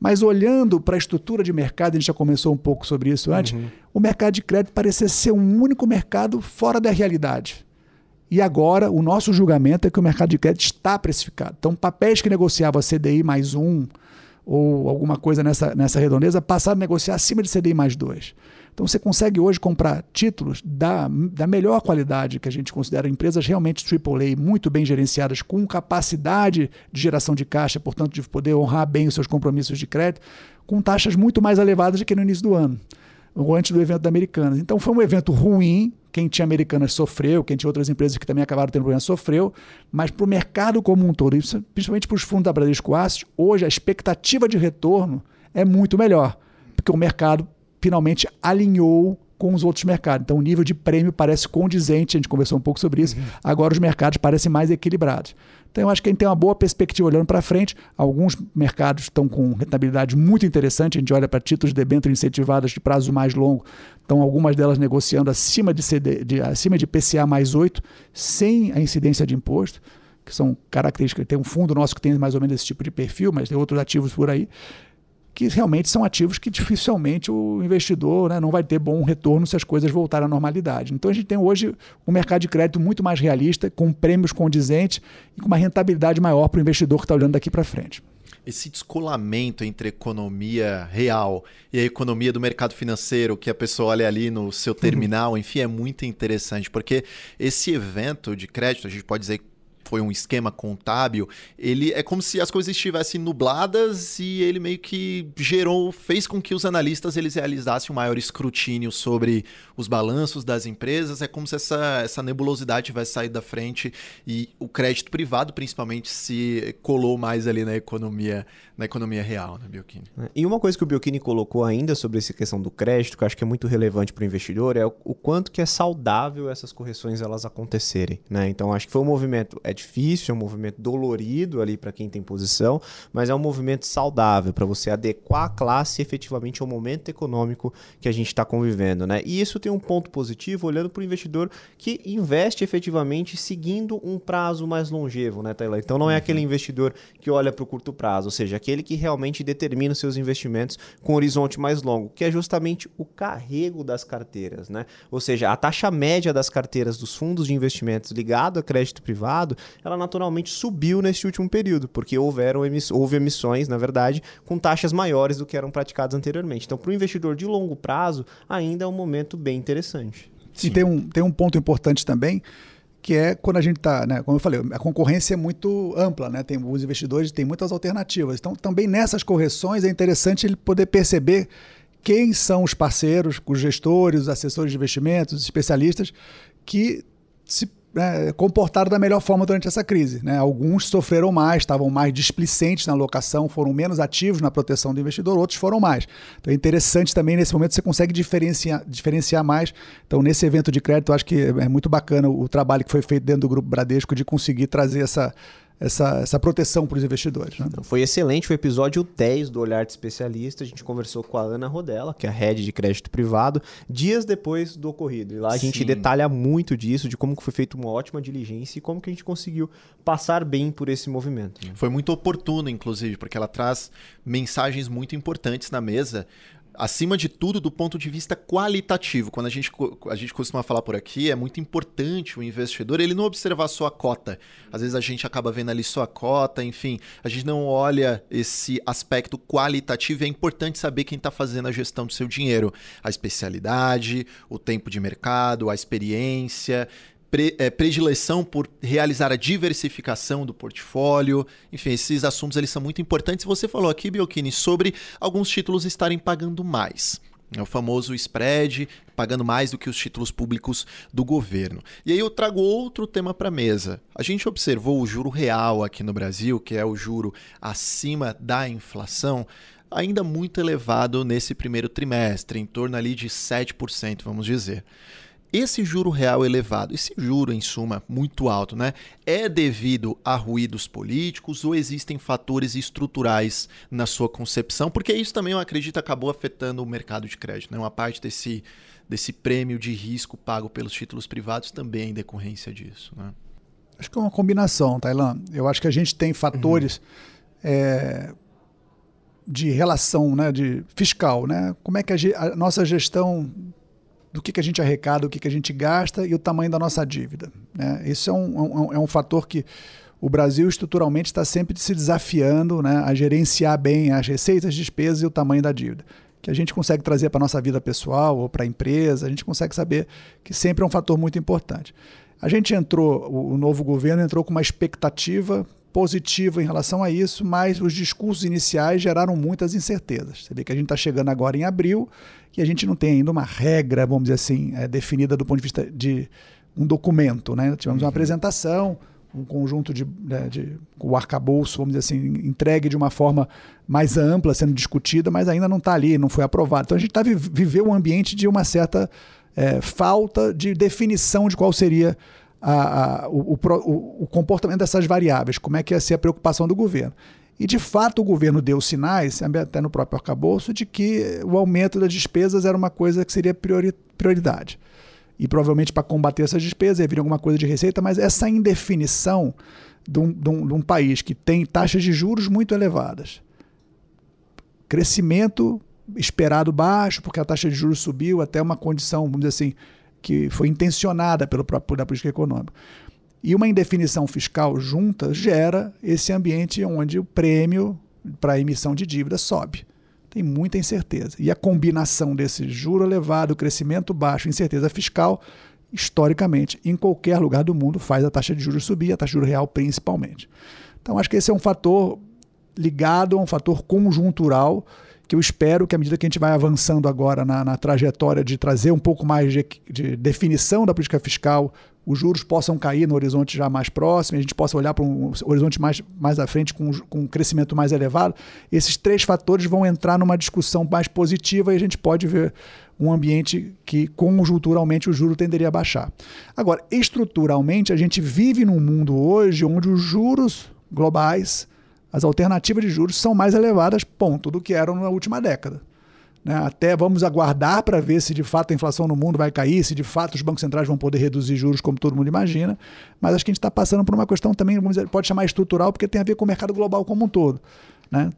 Mas olhando para a estrutura de mercado, a gente já começou um pouco sobre isso antes, uhum. O mercado de crédito parecia ser um único mercado fora da realidade. E agora o nosso julgamento é que o mercado de crédito está precificado. Então, papéis que negociavam C D I mais um, ou alguma coisa nessa, nessa redondeza, passaram a negociar acima de C D I mais dois. Então você consegue hoje comprar títulos da, da melhor qualidade que a gente considera, empresas realmente triplo A, muito bem gerenciadas, com capacidade de geração de caixa, portanto de poder honrar bem os seus compromissos de crédito, com taxas muito mais elevadas do que no início do ano, ou antes do evento da Americanas. Então foi um evento ruim, quem tinha Americanas sofreu, quem tinha outras empresas que também acabaram tendo problemas sofreu, mas para o mercado como um todo, principalmente para os fundos da Bradesco Asset, hoje a expectativa de retorno é muito melhor, porque o mercado finalmente alinhou com os outros mercados. Então o nível de prêmio parece condizente, a gente conversou um pouco sobre isso, uhum. Agora os mercados parecem mais equilibrados. Então eu acho que a gente tem uma boa perspectiva olhando para frente, alguns mercados estão com rentabilidade muito interessante, a gente olha para títulos de debêntures incentivadas de prazo mais longo, estão algumas delas negociando acima de, C D, de, acima de I P C A mais oito, sem a incidência de imposto, que são características, tem um fundo nosso que tem mais ou menos esse tipo de perfil, mas tem outros ativos por aí, que realmente são ativos que dificilmente o investidor, né, não vai ter bom retorno se as coisas voltarem à normalidade. Então a gente tem hoje um mercado de crédito muito mais realista, com prêmios condizentes e com uma rentabilidade maior para o investidor que está olhando daqui para frente. Esse descolamento entre a economia real e a economia do mercado financeiro, que a pessoa olha ali no seu terminal, uhum. Enfim, é muito interessante, porque esse evento de crédito, a gente pode dizer que foi um esquema contábil, ele é como se as coisas estivessem nubladas e ele meio que gerou, fez com que os analistas eles realizassem um maior escrutínio sobre os balanços das empresas. É como se essa, essa nebulosidade tivesse saído da frente e o crédito privado, principalmente, se colou mais ali na economia, na economia real, né, Biolchini? E uma coisa que o Biolchini colocou ainda sobre essa questão do crédito, que eu acho que é muito relevante para o investidor, é o, o quanto que é saudável essas correções elas acontecerem, né? Então, acho que foi um movimento... É difícil, é um movimento dolorido ali para quem tem posição, mas é um movimento saudável para você adequar a classe efetivamente ao momento econômico que a gente está convivendo, né? E isso tem um ponto positivo olhando para o investidor que investe efetivamente seguindo um prazo mais longevo, né, Thailan? Então não é aquele investidor que olha para o curto prazo, ou seja, aquele que realmente determina os seus investimentos com um horizonte mais longo, que é justamente o carrego das carteiras, né? Ou seja, a taxa média das carteiras dos fundos de investimentos ligado a crédito privado, ela naturalmente subiu neste último período, porque houveram emiss... houve emissões, na verdade, com taxas maiores do que eram praticadas anteriormente. Então, para o investidor de longo prazo, ainda é um momento bem interessante. Sim. E tem um, tem um ponto importante também, que é quando a gente está, né, como eu falei, a concorrência é muito ampla, né? Tem, os investidores têm muitas alternativas. Então, também nessas correções é interessante ele poder perceber quem são os parceiros, os gestores, os assessores de investimentos, os especialistas que se né, comportaram da melhor forma durante essa crise, né? Alguns sofreram mais, estavam mais displicentes na alocação, foram menos ativos na proteção do investidor, outros foram mais. Então é interessante também, nesse momento, você consegue diferenciar, diferenciar mais. Então, nesse evento de crédito, eu acho que é muito bacana o trabalho que foi feito dentro do Grupo Bradesco de conseguir trazer essa... Essa, essa proteção para os investidores, né? Foi excelente, foi o episódio dez do Olhar de Especialista. A gente conversou com a Ana Rodella, que é a head de crédito privado, dias depois do ocorrido. E lá a Sim. gente detalha muito disso, de como foi feita uma ótima diligência e como que a gente conseguiu passar bem por esse movimento, né? Foi muito oportuno, inclusive, porque ela traz mensagens muito importantes na mesa, acima de tudo do ponto de vista qualitativo. Quando a gente, a gente costuma falar por aqui, é muito importante o investidor ele não observar só a cota. Às vezes a gente acaba vendo ali só a cota, enfim, a gente não olha esse aspecto qualitativo. É importante saber quem está fazendo a gestão do seu dinheiro, a especialidade, o tempo de mercado, a experiência, Pre, é, predileção por realizar a diversificação do portfólio. Enfim, esses assuntos eles são muito importantes. Você falou aqui, Biolchini, sobre alguns títulos estarem pagando mais. É o famoso spread, pagando mais do que os títulos públicos do governo. E aí eu trago outro tema para a mesa. A gente observou o juro real aqui no Brasil, que é o juro acima da inflação, ainda muito elevado nesse primeiro trimestre, em torno ali de sete por cento, vamos dizer. Esse juro real elevado, esse juro, em suma, muito alto, né? É devido a ruídos políticos ou existem fatores estruturais na sua concepção? Porque isso também, eu acredito, acabou afetando o mercado de crédito, né? Uma parte desse, desse prêmio de risco pago pelos títulos privados também é em decorrência disso, né? Acho que é uma combinação, Thailan. Eu acho que a gente tem fatores... Uhum. É... de relação, né? De fiscal, né? Como é que a, a nossa gestão... do que, que a gente arrecada, o que, que a gente gasta e o tamanho da nossa dívida, né? Esse é um, um, é um fator que o Brasil estruturalmente está sempre se desafiando, né, a gerenciar bem as receitas, as despesas e o tamanho da dívida, que a gente consegue trazer para a nossa vida pessoal ou para a empresa. A gente consegue saber que sempre é um fator muito importante. A gente entrou, o novo governo entrou com uma expectativa positiva em relação a isso, mas os discursos iniciais geraram muitas incertezas. Você vê que a gente está chegando agora em abril e a gente não tem ainda uma regra, vamos dizer assim, é, definida do ponto de vista de um documento, né? Tivemos uma apresentação, um conjunto de, né, de o arcabouço, vamos dizer assim, entregue de uma forma mais ampla, sendo discutida, mas ainda não está ali, não foi aprovado. Então a gente tá, viveu um ambiente de uma certa é, falta de definição de qual seria A, a, o, o, o comportamento dessas variáveis, como é que ia ser a preocupação do governo. E, de fato, o governo deu sinais, até no próprio arcabouço, de que o aumento das despesas era uma coisa que seria priori, prioridade. E, provavelmente, para combater essas despesas, viria alguma coisa de receita, mas essa indefinição de um, de um, de um país que tem taxas de juros muito elevadas, crescimento esperado baixo, porque a taxa de juros subiu até uma condição, vamos dizer assim, que foi intencionada pelo próprio da política econômica. E uma indefinição fiscal junta gera esse ambiente onde o prêmio para a emissão de dívida sobe. Tem muita incerteza. E a combinação desse juro elevado, crescimento baixo, incerteza fiscal, historicamente, em qualquer lugar do mundo, faz a taxa de juros subir, a taxa de juros real principalmente. Então, acho que esse é um fator ligado a um fator conjuntural que eu espero que, à medida que a gente vai avançando agora na, na trajetória de trazer um pouco mais de, de definição da política fiscal, os juros possam cair no horizonte já mais próximo, a gente possa olhar para um horizonte mais, mais à frente com, com um crescimento mais elevado, esses três fatores vão entrar numa discussão mais positiva e a gente pode ver um ambiente que conjunturalmente o juro tenderia a baixar. Agora, estruturalmente, a gente vive num mundo hoje onde os juros globais, as alternativas de juros são mais elevadas, ponto, do que eram na última década. Né? Até vamos aguardar para ver se de fato a inflação no mundo vai cair, se de fato os bancos centrais vão poder reduzir juros como todo mundo imagina, mas acho que a gente está passando por uma questão também, vamos dizer, pode chamar estrutural, porque tem a ver com o mercado global como um todo. Né?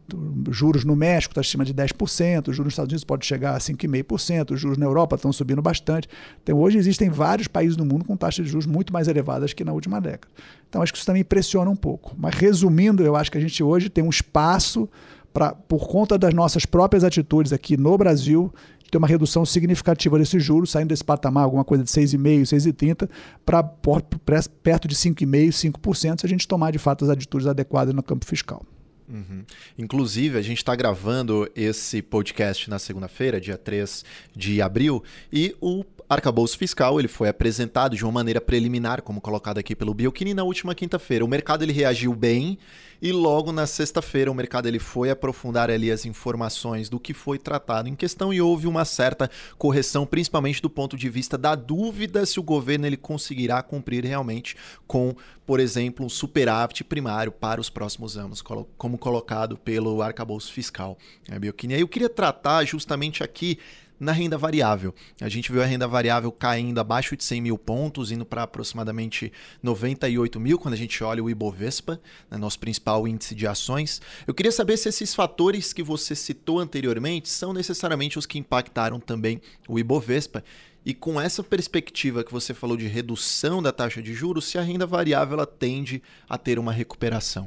Juros no México está acima de dez por cento, juros nos Estados Unidos pode chegar a cinco vírgula cinco por cento, juros na Europa estão subindo bastante. Então hoje existem vários países no mundo com taxas de juros muito mais elevadas que na última década. Então acho que isso também pressiona um pouco. Mas resumindo, eu acho que a gente hoje tem um espaço para, por conta das nossas próprias atitudes aqui no Brasil, ter uma redução significativa desse juros, saindo desse patamar, alguma coisa de seis vírgula cinco por cento, seis vírgula trinta por cento, para perto de cinco vírgula cinco por cento, cinco por cento, se a gente tomar de fato as atitudes adequadas no campo fiscal. Uhum. Inclusive, a gente está gravando esse podcast na segunda-feira, dia três de abril, e o arcabouço fiscal ele foi apresentado de uma maneira preliminar, como colocado aqui pelo Biolchini, na última quinta-feira. O mercado ele reagiu bem e logo na sexta-feira o mercado ele foi aprofundar ali as informações do que foi tratado em questão e houve uma certa correção, principalmente do ponto de vista da dúvida se o governo ele conseguirá cumprir realmente com, por exemplo, um superávit primário para os próximos anos, como colocado pelo arcabouço fiscal, né, Biolchini? Eu queria tratar justamente aqui na renda variável. A gente viu a renda variável caindo abaixo de cem mil pontos, indo para aproximadamente noventa e oito mil, quando a gente olha o Ibovespa, né, nosso principal índice de ações. Eu queria saber se esses fatores que você citou anteriormente são necessariamente os que impactaram também o Ibovespa. E com essa perspectiva que você falou de redução da taxa de juros, se a renda variável ela tende a ter uma recuperação?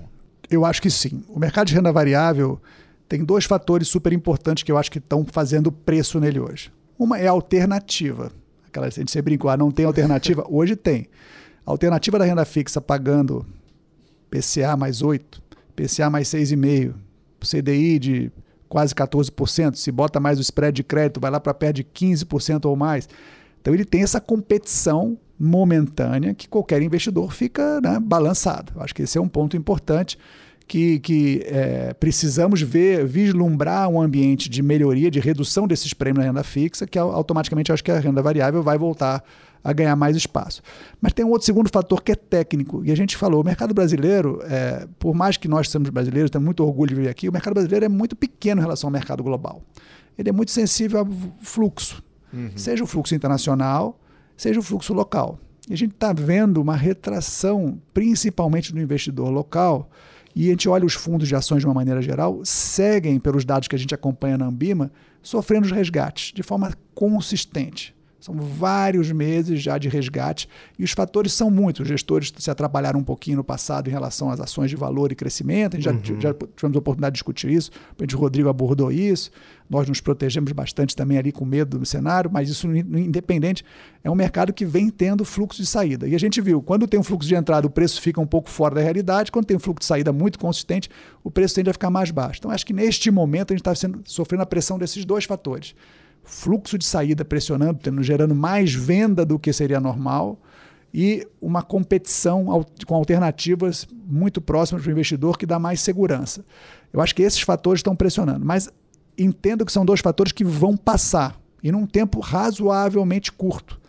Eu acho que sim. O mercado de renda variável tem dois fatores super importantes que eu acho que estão fazendo preço nele hoje. Uma é a alternativa. Aquela, a gente sempre brincou, ah, não tem alternativa? Hoje tem. A alternativa da renda fixa pagando I P C A mais oito, I P C A mais seis vírgula cinco por cento, C D I de quase quatorze por cento, se bota mais o spread de crédito, vai lá para perto de quinze por cento ou mais. Então ele tem essa competição momentânea que qualquer investidor fica, né, balançado. Acho que esse é um ponto importante que, que é, precisamos ver, vislumbrar um ambiente de melhoria, de redução desses prêmios na renda fixa, que automaticamente acho que a renda variável vai voltar a ganhar mais espaço. Mas tem um outro segundo fator que é técnico, e a gente falou, o mercado brasileiro, é, por mais que nós somos brasileiros, temos muito orgulho de viver aqui, o mercado brasileiro é muito pequeno em relação ao mercado global. Ele é muito sensível ao fluxo, uhum. seja o fluxo internacional, seja o fluxo local. E a gente está vendo uma retração, principalmente no investidor local, e a gente olha os fundos de ações de uma maneira geral, seguem, pelos dados que a gente acompanha na Anbima, sofrendo os resgates de forma consistente. São vários meses já de resgate e os fatores são muitos. Os gestores se atrapalharam um pouquinho no passado em relação às ações de valor e crescimento. A gente uhum. já, já tivemos a oportunidade de discutir isso. O Rodrigo abordou isso. Nós nos protegemos bastante também ali com medo do cenário, mas isso, independente, é um mercado que vem tendo fluxo de saída. E a gente viu, quando tem um fluxo de entrada, o preço fica um pouco fora da realidade. Quando tem um fluxo de saída muito consistente, o preço tende a ficar mais baixo. Então, acho que neste momento a gente está sendo, sofrendo a pressão desses dois fatores. Fluxo de saída pressionando, tendo, gerando mais venda do que seria normal e uma competição com alternativas muito próximas para o investidor que dá mais segurança. Eu acho que esses fatores estão pressionando, mas entendo que são dois fatores que vão passar e num tempo razoavelmente curto.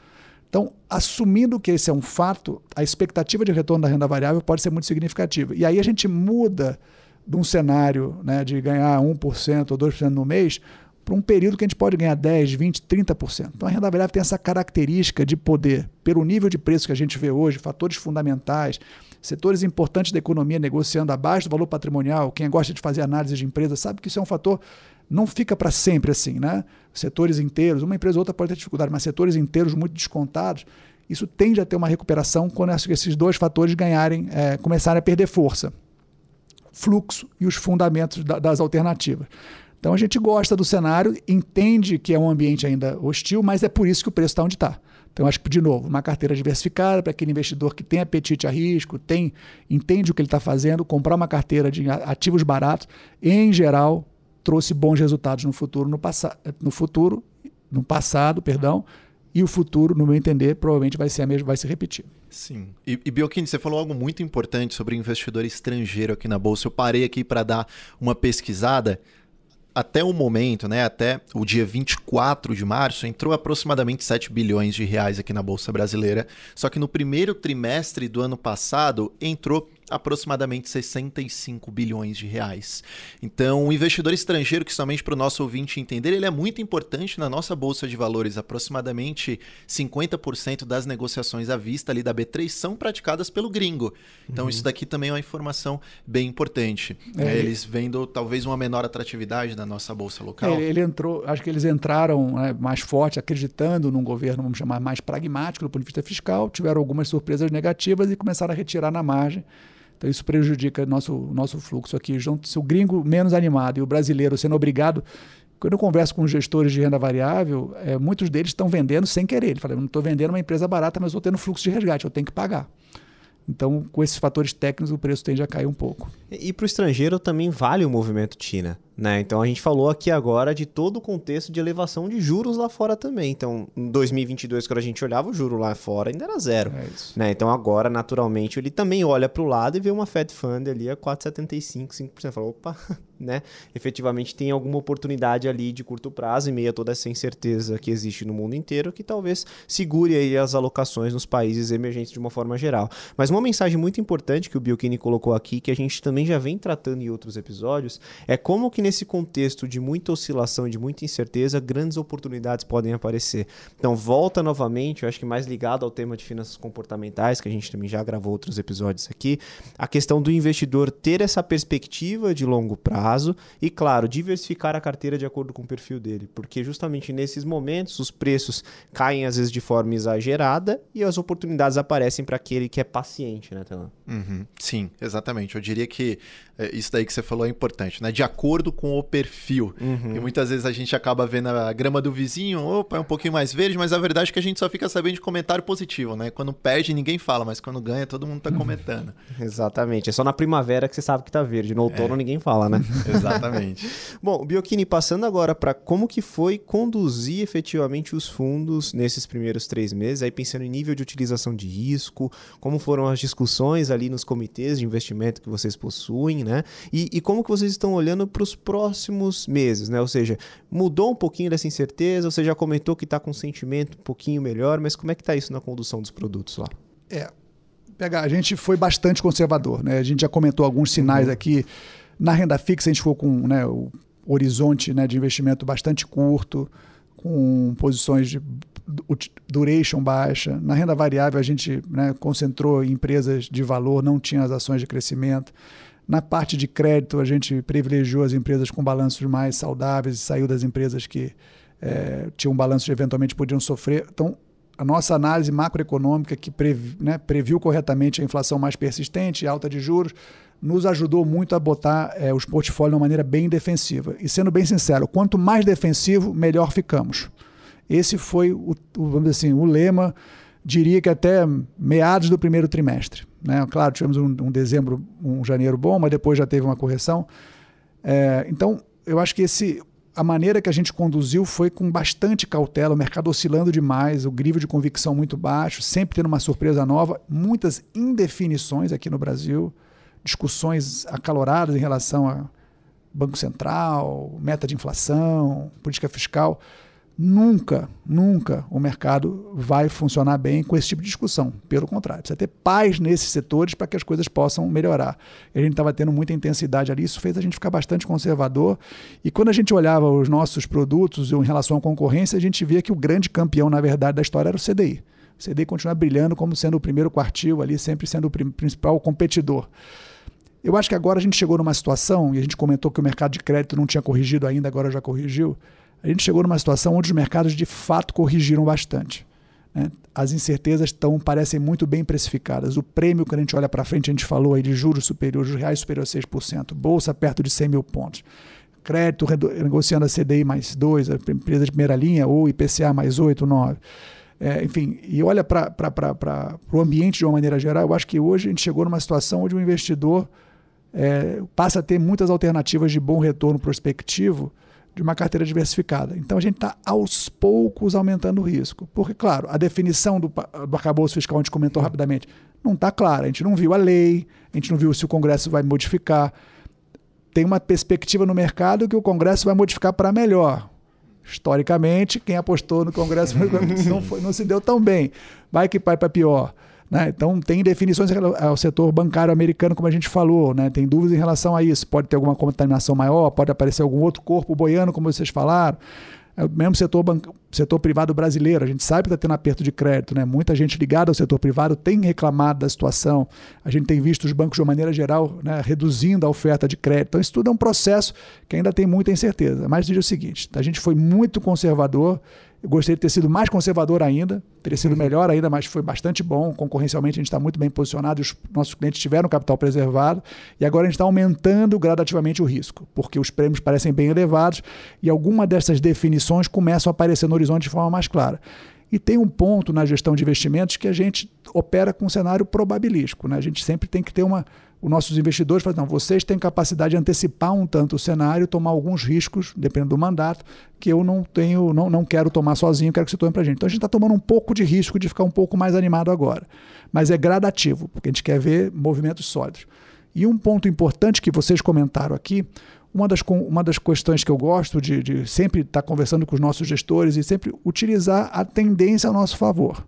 Então, assumindo que esse é um fato, a expectativa de retorno da renda variável pode ser muito significativa. E aí a gente muda de um cenário, né, de ganhar um por cento ou dois por cento no mês para um período que a gente pode ganhar dez por cento, vinte por cento, trinta por cento. Então a renda variável tem essa característica de poder, pelo nível de preço que a gente vê hoje, fatores fundamentais, setores importantes da economia negociando abaixo do valor patrimonial. Quem gosta de fazer análise de empresa sabe que isso é um fator, não fica para sempre assim, né? Setores inteiros, uma empresa ou outra pode ter dificuldade, mas setores inteiros muito descontados, isso tende a ter uma recuperação quando esses dois fatores ganharem, é, começarem a perder força. Fluxo e os fundamentos da, das alternativas. Então a gente gosta do cenário, entende que é um ambiente ainda hostil, mas é por isso que o preço está onde está. Então acho que, de novo, uma carteira diversificada para aquele investidor que tem apetite a risco, tem, entende o que ele está fazendo, comprar uma carteira de ativos baratos, em geral, trouxe bons resultados no futuro, no, passa no, futuro, no passado, perdão, e o futuro, no meu entender, provavelmente vai ser a mesma, vai se repetir. Sim. E, e Biolchini, você falou algo muito importante sobre investidor estrangeiro aqui na Bolsa. Eu parei aqui para dar uma pesquisada. Até o momento, né, até o dia vinte e quatro de março, entrou aproximadamente sete bilhões de reais aqui na Bolsa Brasileira. Só que no primeiro trimestre do ano passado, entrou aproximadamente sessenta e cinco bilhões de reais. Então, o investidor estrangeiro, que somente para o nosso ouvinte entender, ele é muito importante na nossa Bolsa de Valores. Aproximadamente cinquenta por cento das negociações à vista ali da B três são praticadas pelo gringo. Então, uhum. isso daqui também é uma informação bem importante. É. Eles vendo talvez uma menor atratividade na nossa Bolsa local. Ele, ele entrou, acho que eles entraram, né, mais forte, acreditando num governo, vamos chamar, mais pragmático do ponto de vista fiscal, tiveram algumas surpresas negativas e começaram a retirar na margem. Então isso prejudica nosso, nosso fluxo aqui. Se o gringo menos animado e o brasileiro sendo obrigado... Quando eu converso com gestores de renda variável, é, muitos deles estão vendendo sem querer. Ele fala, eu não estou vendendo uma empresa barata, mas estou tendo fluxo de resgate, eu tenho que pagar. Então, com esses fatores técnicos, o preço tende a cair um pouco. E, e para o estrangeiro também vale o movimento China, né? Então, a gente falou aqui agora de todo o contexto de elevação de juros lá fora também. Então, em dois mil e vinte e dois, quando a gente olhava, o juro lá fora ainda era zero. É isso. Né? Então, agora, naturalmente, ele também olha para o lado e vê uma Fed Fund ali a quatro vírgula setenta e cinco por cento, cinco por cento. Fala, opa, né? Efetivamente, tem alguma oportunidade ali de curto prazo, em meio a toda essa incerteza que existe no mundo inteiro, que talvez segure aí as alocações nos países emergentes de uma forma geral. Mas uma mensagem muito importante que o Biolchini colocou aqui, que a gente também já vem tratando em outros episódios, é como que nesse contexto de muita oscilação e de muita incerteza, grandes oportunidades podem aparecer. Então, volta novamente, eu acho que mais ligado ao tema de finanças comportamentais, que a gente também já gravou outros episódios aqui, a questão do investidor ter essa perspectiva de longo prazo e, claro, diversificar a carteira de acordo com o perfil dele, porque justamente nesses momentos os preços caem às vezes de forma exagerada e as oportunidades aparecem para aquele que é paciente. Né, Telan? Uhum, sim, exatamente. Eu diria que é, isso daí que você falou é importante, né? De acordo com o perfil. Uhum. E muitas vezes a gente acaba vendo a grama do vizinho, opa, é um pouquinho mais verde, mas a verdade é que a gente só fica sabendo de comentário positivo, né? Quando perde, ninguém fala, mas quando ganha, todo mundo tá comentando. Exatamente. É só na primavera que você sabe que tá verde. No outono, é. ninguém fala, né? Exatamente. Bom, Biolchini, passando agora para como que foi conduzir efetivamente os fundos nesses primeiros três meses, aí pensando em nível de utilização de risco, como foram as discussões ali nos comitês de investimento que vocês possuem, né? E, e como que vocês estão olhando para os próximos meses, né? Ou seja, mudou um pouquinho dessa incerteza, você já comentou que está com um sentimento um pouquinho melhor, mas como é que está isso na condução dos produtos lá? É, a gente foi bastante conservador, né? A gente já comentou alguns sinais uhum. aqui. Na renda fixa a gente ficou com, né, o horizonte, né, de investimento bastante curto, com posições de duration baixa. Na renda variável a gente, né, concentrou em empresas de valor, não tinha as ações de crescimento. Na parte de crédito a gente privilegiou as empresas com balanços mais saudáveis e saiu das empresas que é, tinham balanços que eventualmente podiam sofrer. Então a nossa análise macroeconômica, que previ, né, previu corretamente a inflação mais persistente e alta de juros, nos ajudou muito a botar é, os portfólios de uma maneira bem defensiva. E sendo bem sincero, quanto mais defensivo, melhor ficamos. Esse foi o, o, vamos dizer assim, o lema, diria que até meados do primeiro trimestre. Né? Claro, tivemos um, um dezembro, um janeiro bom, mas depois já teve uma correção. É, então, eu acho que esse, a maneira que a gente conduziu foi com bastante cautela, o mercado oscilando demais, o nível de convicção muito baixo, sempre tendo uma surpresa nova, muitas indefinições aqui no Brasil, discussões acaloradas em relação a Banco Central, meta de inflação, política fiscal... Nunca, nunca o mercado vai funcionar bem com esse tipo de discussão. Pelo contrário, precisa ter paz nesses setores para que as coisas possam melhorar. A gente estava tendo muita intensidade ali, isso fez a gente ficar bastante conservador. E quando a gente olhava os nossos produtos em relação à concorrência, a gente via que o grande campeão, na verdade, da história era o C D I. O C D I continua brilhando como sendo o primeiro quartil ali, sempre sendo o principal competidor. Eu acho que agora a gente chegou numa situação, e a gente comentou que o mercado de crédito não tinha corrigido ainda, agora já corrigiu. A gente chegou numa situação onde os mercados de fato corrigiram bastante. Né? As incertezas estão, parecem muito bem precificadas. O prêmio, quando a gente olha para frente, a gente falou aí de juros superiores, reais superiores a seis por cento, bolsa perto de cem mil pontos, crédito negociando a C D I mais dois, a empresa de primeira linha, ou I P C A mais oito, nove. É, enfim, e olha para o ambiente de uma maneira geral, eu acho que hoje a gente chegou numa situação onde o investidor é, passa a ter muitas alternativas de bom retorno prospectivo de uma carteira diversificada. Então a gente está aos poucos aumentando o risco. Porque, claro, a definição do, do arcabouço fiscal, a gente comentou rapidamente, não está clara. A gente não viu a lei, a gente não viu se o Congresso vai modificar. Tem uma perspectiva no mercado que o Congresso vai modificar para melhor. Historicamente, quem apostou no Congresso não, foi, não se deu tão bem. Vai que vai para pior. Né? Então, tem definições ao setor bancário americano, como a gente falou, né? Tem dúvidas em relação a isso. Pode ter alguma contaminação maior, pode aparecer algum outro corpo boiano, como vocês falaram. É o mesmo setor, banca... setor privado brasileiro, a gente sabe que está tendo aperto de crédito, né? Muita gente ligada ao setor privado tem reclamado da situação. A gente tem visto os bancos, de uma maneira geral, né, reduzindo a oferta de crédito. Então, isso tudo é um processo que ainda tem muita incerteza. Mas diria o seguinte, a gente foi muito conservador. Eu gostaria de ter sido mais conservador ainda, teria sido melhor ainda, mas foi bastante bom. Concorrencialmente, a gente está muito bem posicionado, os nossos clientes tiveram capital preservado e agora a gente está aumentando gradativamente o risco, porque os prêmios parecem bem elevados e alguma dessas definições começam a aparecer no horizonte de forma mais clara. E tem um ponto na gestão de investimentos que a gente opera com um cenário probabilístico, né? A gente sempre tem que ter uma... Os nossos investidores falam, não, vocês têm capacidade de antecipar um tanto o cenário, tomar alguns riscos, dependendo do mandato, que eu não tenho, não, não quero tomar sozinho, quero que você tome para a gente. Então a gente está tomando um pouco de risco de ficar um pouco mais animado agora. Mas é gradativo, porque a gente quer ver movimentos sólidos. E um ponto importante que vocês comentaram aqui, Uma das, uma das questões que eu gosto de, de sempre estar conversando com os nossos gestores e sempre utilizar a tendência a nosso favor.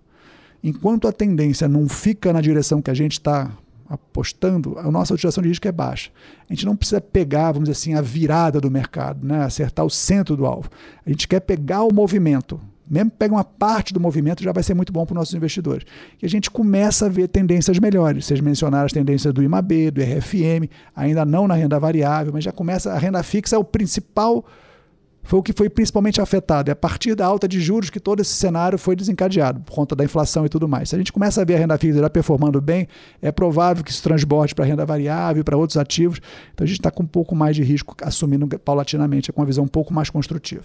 Enquanto a tendência não fica na direção que a gente está apostando, a nossa utilização de risco é baixa. A gente não precisa pegar, vamos dizer assim, a virada do mercado, né? Acertar o centro do alvo. A gente quer pegar o movimento. Mesmo que pegue uma parte do movimento, já vai ser muito bom para os nossos investidores. E a gente começa a ver tendências melhores. Vocês mencionaram as tendências do I M A B, do I R F M, ainda não na renda variável, mas já começa, a renda fixa é o principal, foi o que foi principalmente afetado. É a partir da alta de juros que todo esse cenário foi desencadeado, por conta da inflação e tudo mais. Se a gente começa a ver a renda fixa já performando bem, é provável que isso transborde para a renda variável, para outros ativos. Então a gente está com um pouco mais de risco, assumindo paulatinamente, com uma visão um pouco mais construtiva.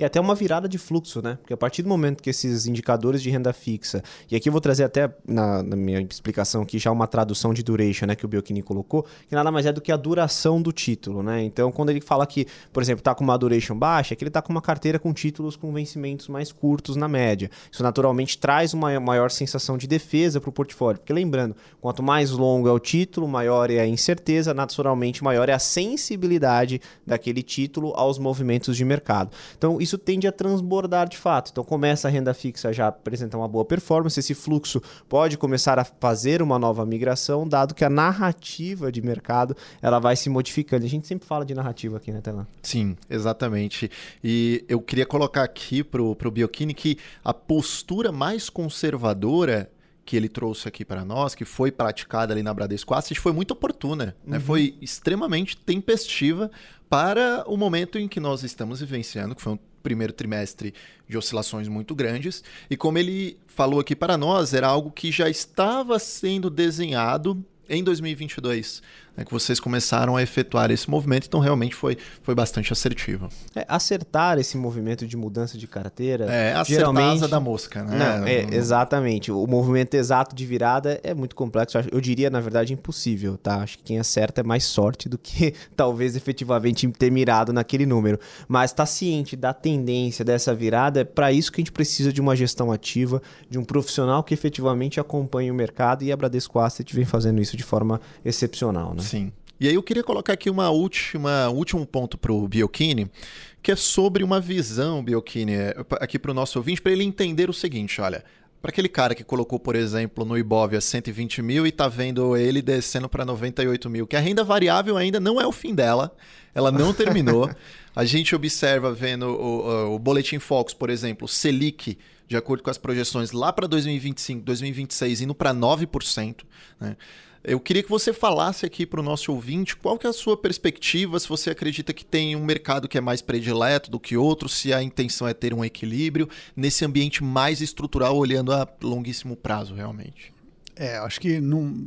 E até uma virada de fluxo, né? Porque a partir do momento que esses indicadores de renda fixa... E aqui eu vou trazer até, na, na minha explicação aqui, já uma tradução de duration, né? Que o Biolchini colocou, que nada mais é do que a duração do título, né? Então, quando ele fala que, por exemplo, está com uma duration baixa, é que ele está com uma carteira com títulos com vencimentos mais curtos na média. Isso, naturalmente, traz uma maior sensação de defesa para o portfólio. Porque, lembrando, quanto mais longo é o título, maior é a incerteza, naturalmente, maior é a sensibilidade daquele título aos movimentos de mercado. Então, isso Isso tende a transbordar de fato. Então começa a renda fixa já a apresentar uma boa performance, esse fluxo pode começar a fazer uma nova migração, dado que a narrativa de mercado ela vai se modificando. A gente sempre fala de narrativa aqui, né, Thailan? Sim, exatamente. E eu queria colocar aqui para o Biolchini que a postura mais conservadora que ele trouxe aqui para nós, que foi praticada ali na Bradesco Asset, foi muito oportuna, uhum. né? Foi extremamente tempestiva para o momento em que nós estamos vivenciando, que foi um primeiro trimestre de oscilações muito grandes. E como ele falou aqui para nós, era algo que já estava sendo desenhado em dois mil e vinte e dois, né, que vocês começaram a efetuar esse movimento, então realmente foi, foi bastante assertivo. É, acertar esse movimento de mudança de carteira... É, acertar a asa da mosca, né? Não, é, não... Exatamente. O movimento exato de virada é muito complexo. Eu diria, na verdade, impossível, tá? Acho que quem acerta é mais sorte do que talvez efetivamente ter mirado naquele número. Mas tá ciente da tendência dessa virada, é para isso que a gente precisa de uma gestão ativa, de um profissional que efetivamente acompanhe o mercado, e a Bradesco Asset vem fazendo isso de forma excepcional, né? Sim. E aí eu queria colocar aqui uma última, último ponto para o Biolchini, que é sobre uma visão, Biolchini, aqui para o nosso ouvinte, para ele entender o seguinte, olha, para aquele cara que colocou, por exemplo, no Ibov a cento e vinte mil e está vendo ele descendo para noventa e oito mil, que a renda variável ainda não é o fim dela, ela não terminou. A gente observa vendo o, o Boletim Focus, por exemplo, Selic, de acordo com as projeções lá para dois mil e vinte e cinco, dois mil e vinte e seis, indo para nove por cento, né? Eu queria que você falasse aqui para o nosso ouvinte qual que é a sua perspectiva, se você acredita que tem um mercado que é mais predileto do que outro, se a intenção é ter um equilíbrio nesse ambiente mais estrutural, olhando a longuíssimo prazo realmente. É, acho que num,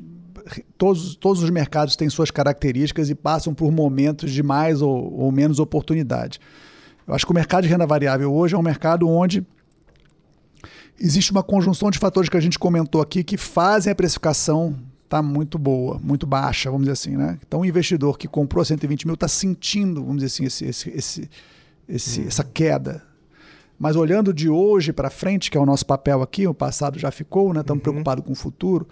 todos, todos os mercados têm suas características e passam por momentos de mais ou, ou menos oportunidade. Eu acho que o mercado de renda variável hoje é um mercado onde existe uma conjunção de fatores que a gente comentou aqui que fazem a precificação está muito boa, muito baixa, vamos dizer assim, né? Então o investidor que comprou cento e vinte mil está sentindo, vamos dizer assim, esse, esse, esse, esse, hum. essa queda. Mas olhando de hoje para frente, que é o nosso papel aqui, o passado já ficou, né? Estamos uhum. preocupados com o futuro,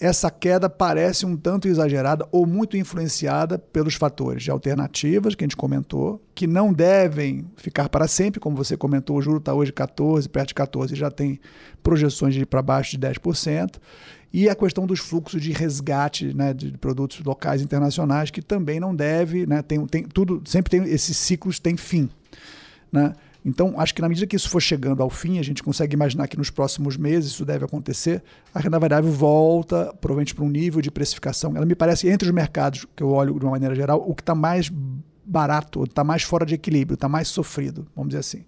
essa queda parece um tanto exagerada ou muito influenciada pelos fatores de alternativas que a gente comentou, que não devem ficar para sempre, como você comentou, o juro está hoje quatorze, perto de quatorze, já tem projeções de ir para baixo de dez por cento, e a questão dos fluxos de resgate, né, de produtos locais e internacionais, que também não deve, né, tem, tem, tudo, sempre tem, esses ciclos têm fim, né? Então, acho que na medida que isso for chegando ao fim, a gente consegue imaginar que nos próximos meses isso deve acontecer, a renda variável volta, provavelmente, para um nível de precificação. Ela me parece, entre os mercados, que eu olho de uma maneira geral, o que está mais barato, está mais fora de equilíbrio, está mais sofrido, vamos dizer assim.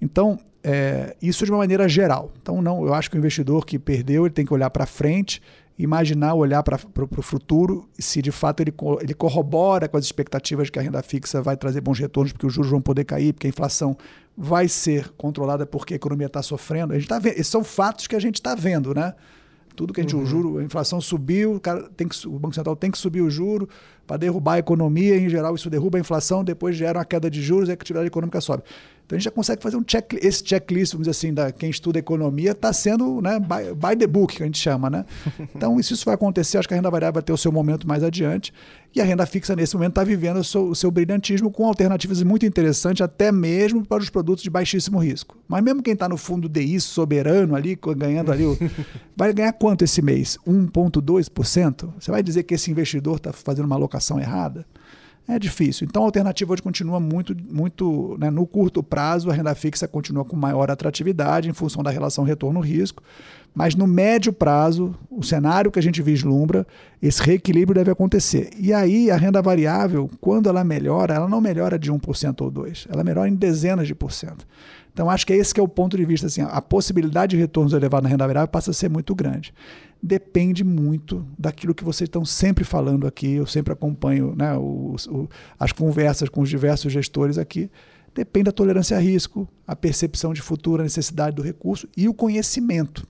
Então, é, isso de uma maneira geral. Então, não, eu acho que o investidor que perdeu, ele tem que olhar para frente, imaginar, olhar para o futuro, se de fato ele, ele corrobora com as expectativas de que a renda fixa vai trazer bons retornos, porque os juros vão poder cair, porque a inflação vai ser controlada, porque a economia está sofrendo. A gente tá vendo, esses são fatos que a gente está vendo, né? Tudo que a gente, uhum. o juro, a inflação subiu, o, cara tem que, o Banco Central tem que subir o juro para derrubar a economia, em geral isso derruba a inflação, depois gera uma queda de juros e a atividade econômica sobe. Então a gente já consegue fazer um check, esse checklist, vamos dizer assim, da quem estuda economia está sendo, né, by, by the book, que a gente chama, né? Então, se isso vai acontecer, acho que a renda variável vai ter o seu momento mais adiante, e a renda fixa nesse momento está vivendo o seu, o seu brilhantismo com alternativas muito interessantes, até mesmo para os produtos de baixíssimo risco. Mas mesmo quem está no fundo D I soberano ali, ganhando ali, o, vai ganhar quanto esse mês? um vírgula dois por cento? Você vai dizer que esse investidor está fazendo uma alocação errada? É difícil. Então a alternativa hoje continua muito, muito, né, no curto prazo, a renda fixa continua com maior atratividade em função da relação retorno-risco, mas no médio prazo, o cenário que a gente vislumbra, esse reequilíbrio deve acontecer. E aí a renda variável, quando ela melhora, ela não melhora de um por cento ou dois por cento, ela melhora em dezenas de por cento. Então acho que esse que é o ponto de vista, assim, a possibilidade de retornos elevados na renda variável passa a ser muito grande. Depende muito daquilo que vocês estão sempre falando aqui, eu sempre acompanho, né, o, o, as conversas com os diversos gestores aqui, depende da tolerância a risco, a percepção de futuro, a necessidade do recurso e o conhecimento.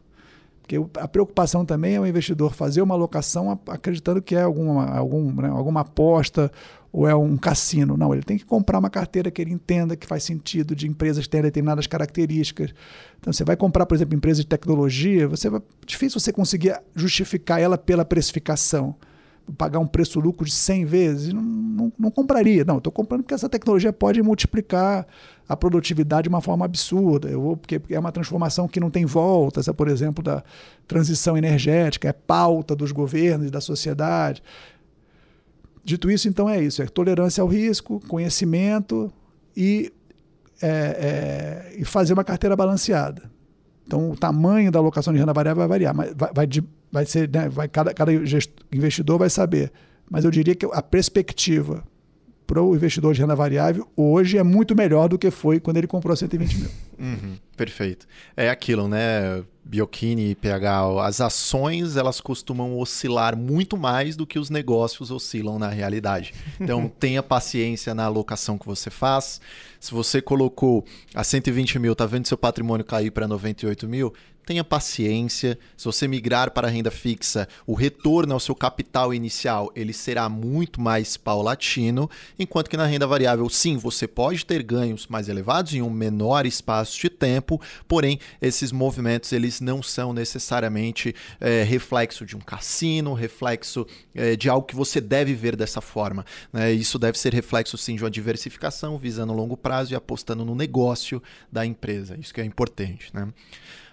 Porque a preocupação também é o investidor fazer uma alocação acreditando que é alguma, algum, né, alguma aposta ou é um cassino. Não, ele tem que comprar uma carteira que ele entenda que faz sentido, de empresas que têm determinadas características. Então, você vai comprar, por exemplo, empresas de tecnologia, você vai, difícil você conseguir justificar ela pela precificação. Pagar um preço-lucro de cem vezes, não, não, não compraria. Não, estou comprando porque essa tecnologia pode multiplicar a produtividade de uma forma absurda. Eu vou, porque é uma transformação que não tem volta, essa, por exemplo, da transição energética, é pauta dos governos e da sociedade. Dito isso, então é isso, é tolerância ao risco, conhecimento e, é, é, e fazer uma carteira balanceada. Então o tamanho da alocação de renda variável vai variar, mas vai, vai, vai ser, né, vai, cada, cada investidor vai saber. Mas eu diria que a perspectiva para o investidor de renda variável hoje é muito melhor do que foi quando ele comprou cento e vinte mil. Uhum, perfeito. É aquilo, né, Biolchini e P H, as ações elas costumam oscilar muito mais do que os negócios oscilam na realidade. Então tenha paciência na alocação que você faz. Se você colocou a cento e vinte mil, está vendo seu patrimônio cair para noventa e oito mil, tenha paciência. Se você migrar para a renda fixa, o retorno ao seu capital inicial ele será muito mais paulatino, enquanto que na renda variável, sim, você pode ter ganhos mais elevados em um menor espaço de tempo, porém, esses movimentos eles não são necessariamente é, reflexo de um cassino, reflexo é, de algo que você deve ver dessa forma, né? Isso deve ser reflexo, sim, de uma diversificação visando longo prazo e apostando no negócio da empresa. Isso que é importante, né?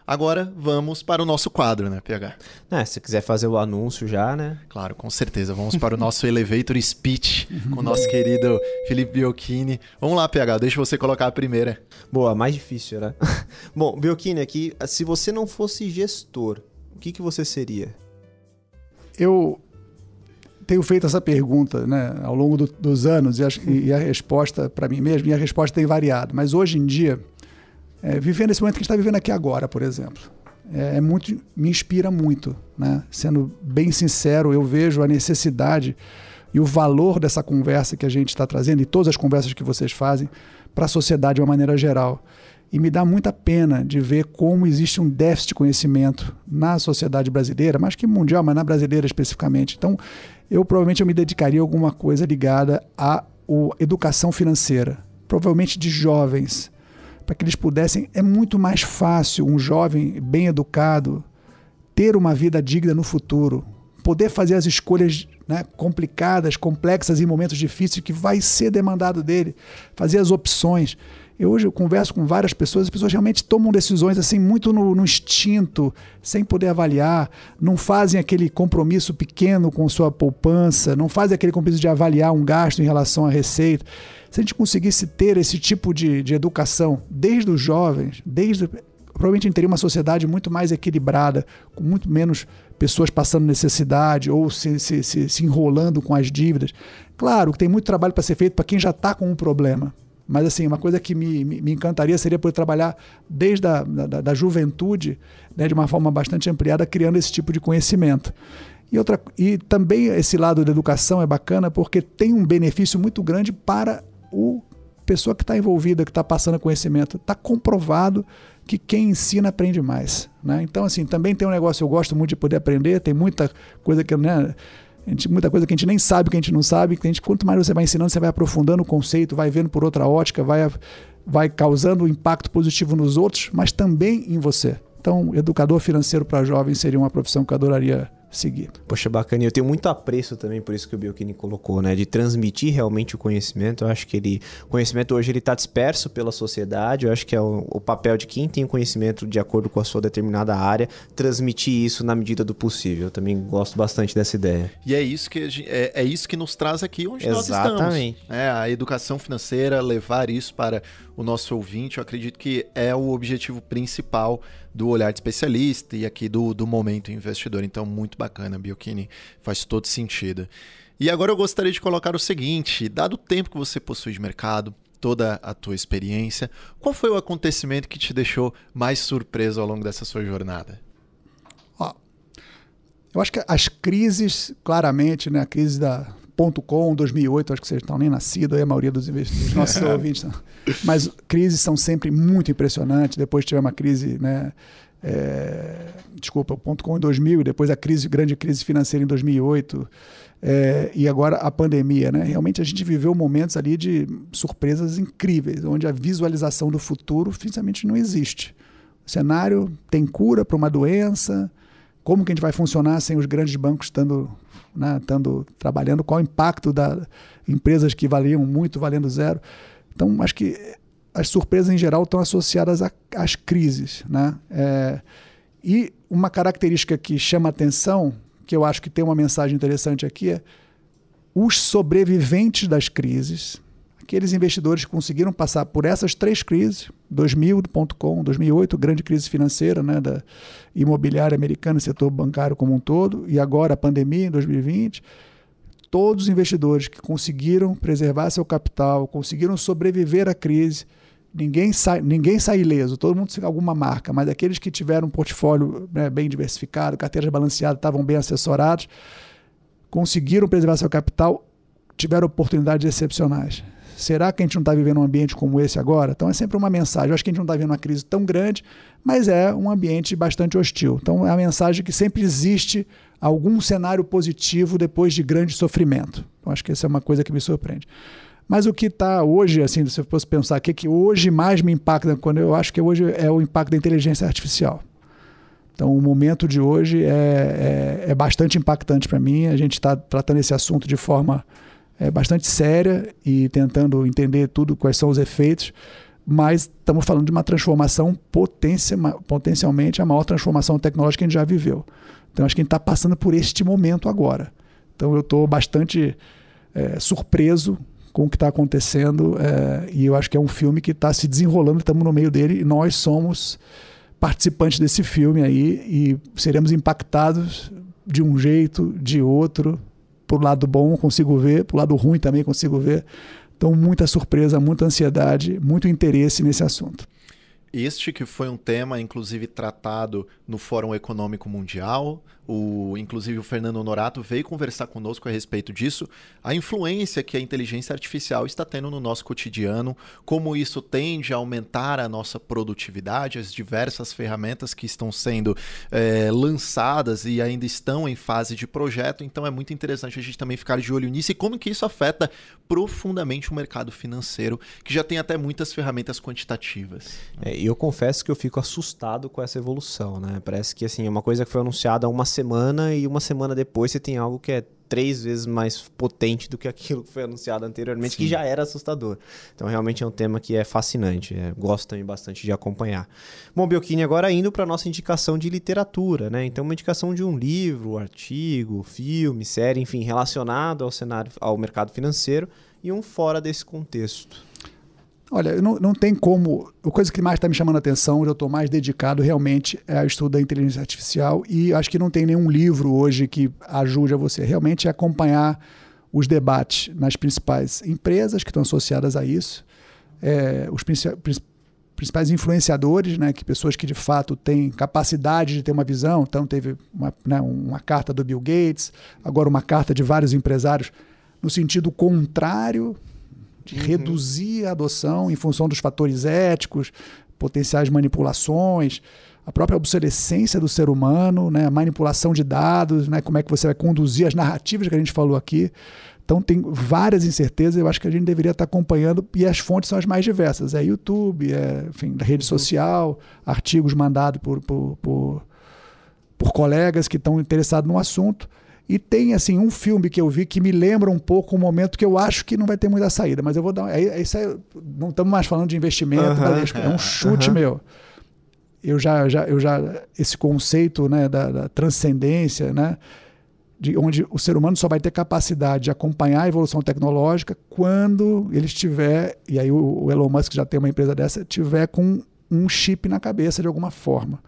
Agora vamos para o nosso quadro, né, P H? É, se quiser fazer o anúncio já, né? Claro, com certeza. Vamos para o nosso Elevator Speech com o nosso querido Philipe Biolchini. Vamos lá, P H, deixa você colocar a primeira. Boa, mais difícil, né? Bom, Biolchini, aqui, se você não fosse gestor, o que, que você seria? Eu tenho feito essa pergunta, né, ao longo do, dos anos e, acho, e a resposta para mim mesmo, e a resposta tem variado. Mas hoje em dia, É, vivendo esse momento que a gente está vivendo aqui agora, por exemplo, é, é muito, me inspira muito, né? Sendo bem sincero, eu vejo a necessidade e o valor dessa conversa que a gente está trazendo e todas as conversas que vocês fazem para a sociedade de uma maneira geral. E me dá muita pena de ver como existe um déficit de conhecimento na sociedade brasileira, mais que mundial, mas na brasileira especificamente. Então, eu provavelmente eu me dedicaria a alguma coisa ligada à o, educação financeira, provavelmente de jovens, para que eles pudessem... É muito mais fácil um jovem bem educado ter uma vida digna no futuro, poder fazer as escolhas, né, complicadas, complexas em momentos difíceis que vai ser demandado dele, fazer as opções... Eu hoje eu converso com várias pessoas, as pessoas realmente tomam decisões assim muito no, no instinto, sem poder avaliar, não fazem aquele compromisso pequeno com sua poupança, não fazem aquele compromisso de avaliar um gasto em relação à receita. Se a gente conseguisse ter esse tipo de, de educação desde os jovens, desde, provavelmente a gente teria uma sociedade muito mais equilibrada, com muito menos pessoas passando necessidade ou se, se, se, se enrolando com as dívidas. Claro que tem muito trabalho para ser feito para quem já está com um problema. Mas, assim, uma coisa que me, me, me encantaria seria poder trabalhar desde a da, da juventude, né, de uma forma bastante ampliada, criando esse tipo de conhecimento. E, outra, e também esse lado da educação é bacana porque tem um benefício muito grande para a pessoa que está envolvida, que está passando conhecimento. Está comprovado que quem ensina aprende mais. Né? Então, assim, também tem um negócio, eu gosto muito de poder aprender, tem muita coisa que eu... Né, A gente, muita coisa que a gente nem sabe, que a gente não sabe, que a gente, quanto mais você vai ensinando, você vai aprofundando o conceito, vai vendo por outra ótica, vai, vai causando um impacto positivo nos outros, mas também em você. Então, educador financeiro para jovens seria uma profissão que eu adoraria seguir. Poxa, bacana. Eu tenho muito apreço também por isso que o Biolchini colocou, né? De transmitir realmente o conhecimento. Eu acho que ele, o conhecimento hoje ele está disperso pela sociedade. Eu acho que é o, o papel de quem tem o conhecimento de acordo com a sua determinada área, transmitir isso na medida do possível. Eu também gosto bastante dessa ideia. E é isso que, é, é isso que nos traz aqui onde Exatamente. Nós estamos. É, a educação financeira, levar isso para o nosso ouvinte, eu acredito que é o objetivo principal do olhar de especialista e aqui do, do Momento Investidor. Então, muito bacana, Biolchini, faz todo sentido. E agora eu gostaria de colocar o seguinte, dado o tempo que você possui de mercado, toda a tua experiência, qual foi o acontecimento que te deixou mais surpreso ao longo dessa sua jornada? Ó, eu acho que as crises, claramente, né, a crise da ponto com, dois mil e oito, acho que vocês estão nem nascidos, aí a maioria dos, dos nossos ouvintes, não. Mas crises são sempre muito impressionantes, depois tiver uma crise, né, É, desculpa, o ponto com em dois mil, depois a crise, grande crise financeira em dois mil e oito, é, e agora a pandemia, né? Realmente a gente viveu momentos ali de surpresas incríveis, onde a visualização do futuro simplesmente não existe. O cenário tem cura para uma doença, como que a gente vai funcionar sem os grandes bancos estando, né, estando trabalhando, qual o impacto das empresas que valiam muito, valendo zero. Então, acho que as surpresas em geral estão associadas às crises, né? É, e uma característica que chama atenção, que eu acho que tem uma mensagem interessante aqui, é os sobreviventes das crises, aqueles investidores que conseguiram passar por essas três crises, dois mil, ponto com, dois mil e oito, grande crise financeira, né, da imobiliária americana, setor bancário como um todo, e agora a pandemia em dois mil e vinte... Todos os investidores que conseguiram preservar seu capital, conseguiram sobreviver à crise, ninguém sai, ninguém sai ileso, todo mundo tem alguma marca, mas aqueles que tiveram um portfólio, né, bem diversificado, carteiras balanceadas, estavam bem assessorados, conseguiram preservar seu capital, tiveram oportunidades excepcionais. Será que a gente não está vivendo um ambiente como esse agora? Então é sempre uma mensagem. Eu acho que a gente não está vivendo uma crise tão grande, mas é um ambiente bastante hostil. Então é a mensagem que sempre existe algum cenário positivo depois de grande sofrimento. Então acho que essa é uma coisa que me surpreende. Mas o que está hoje, assim, se eu fosse pensar, o que, que hoje mais me impacta, quando eu acho que hoje é o impacto da inteligência artificial. Então o momento de hoje é, é, é bastante impactante para mim. A gente está tratando esse assunto de forma... é bastante séria e tentando entender tudo, quais são os efeitos, mas estamos falando de uma transformação potencia, potencialmente a maior transformação tecnológica que a gente já viveu. Então, acho que a gente está passando por este momento agora. Então, eu estou bastante é, surpreso com o que está acontecendo é, e eu acho que é um filme que está se desenrolando, estamos no meio dele e nós somos participantes desse filme aí e seremos impactados de um jeito, de outro. Pro lado bom consigo ver, pro lado ruim também consigo ver. Então, muita surpresa, muita ansiedade, muito interesse nesse assunto. Este que foi um tema, inclusive, tratado no Fórum Econômico Mundial. O, inclusive, o Fernando Honorato veio conversar conosco a respeito disso. A influência que a inteligência artificial está tendo no nosso cotidiano, como isso tende a aumentar a nossa produtividade, as diversas ferramentas que estão sendo é, lançadas e ainda estão em fase de projeto. Então, é muito interessante a gente também ficar de olho nisso e como que isso afeta profundamente o mercado financeiro, que já tem até muitas ferramentas quantitativas. É, e eu confesso que eu fico assustado com essa evolução, né? Parece que assim, é uma coisa que foi anunciada há uma semana e uma semana depois você tem algo que é três vezes mais potente do que aquilo que foi anunciado anteriormente, Sim. que já era assustador. Então, realmente é um tema que é fascinante. É, gosto também bastante de acompanhar. Bom, Biolchini, agora indo para a nossa indicação de literatura, né? Então, uma indicação de um livro, artigo, filme, série, enfim, relacionado ao cenário, ao mercado financeiro e um fora desse contexto. Olha, não, não tem como... A coisa que mais está me chamando a atenção, onde eu estou mais dedicado realmente é ao estudo da inteligência artificial e acho que não tem nenhum livro hoje que ajude a você realmente a acompanhar os debates nas principais empresas que estão associadas a isso, é, os princi- principais influenciadores, né, que pessoas que de fato têm capacidade de ter uma visão. Então teve uma, né, uma carta do Bill Gates, agora uma carta de vários empresários no sentido contrário... de uhum. reduzir a adoção em função dos fatores éticos, potenciais manipulações, a própria obsolescência do ser humano, né? A manipulação de dados, né? Como é que você vai conduzir as narrativas que a gente falou aqui. Então tem várias incertezas, eu acho que a gente deveria estar acompanhando e as fontes são as mais diversas, é YouTube, é, enfim, rede social, artigos mandados por, por, por, por colegas que estão interessados no assunto. E tem assim, um filme que eu vi que me lembra um pouco um momento que eu acho que não vai ter muita saída, mas eu vou dar... É, isso é, não estamos mais falando de investimento, uhum, Bradesco, é, é um chute uhum. meu. Eu já, já, eu já... Esse conceito, né, da, da transcendência, né, de onde o ser humano só vai ter capacidade de acompanhar a evolução tecnológica quando ele estiver... E aí o, o Elon Musk já tem uma empresa dessa, tiver com um chip na cabeça de alguma forma.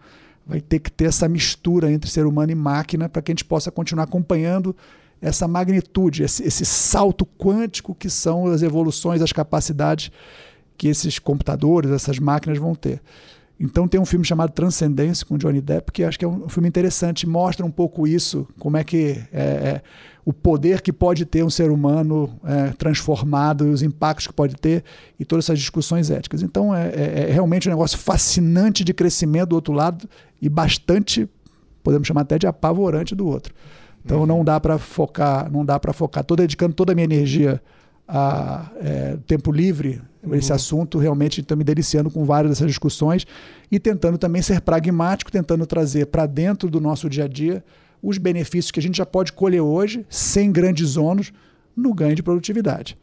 Vai ter que ter essa mistura entre ser humano e máquina para que a gente possa continuar acompanhando essa magnitude, esse, esse salto quântico que são as evoluções, as capacidades que esses computadores, essas máquinas vão ter. Então tem um filme chamado Transcendência com Johnny Depp, que acho que é um filme interessante, mostra um pouco isso, como é que é, é, o poder que pode ter um ser humano é, transformado, e os impactos que pode ter e todas essas discussões éticas. Então é, é, é realmente um negócio fascinante de crescimento do outro lado e bastante, podemos chamar até de apavorante do outro. Então uhum. não dá para focar, não dá para focar. Estou dedicando toda a minha energia a é, tempo livre esse uhum. assunto, realmente estou me deliciando com várias dessas discussões e tentando também ser pragmático, tentando trazer para dentro do nosso dia a dia os benefícios que a gente já pode colher hoje sem grandes ônus no ganho de produtividade.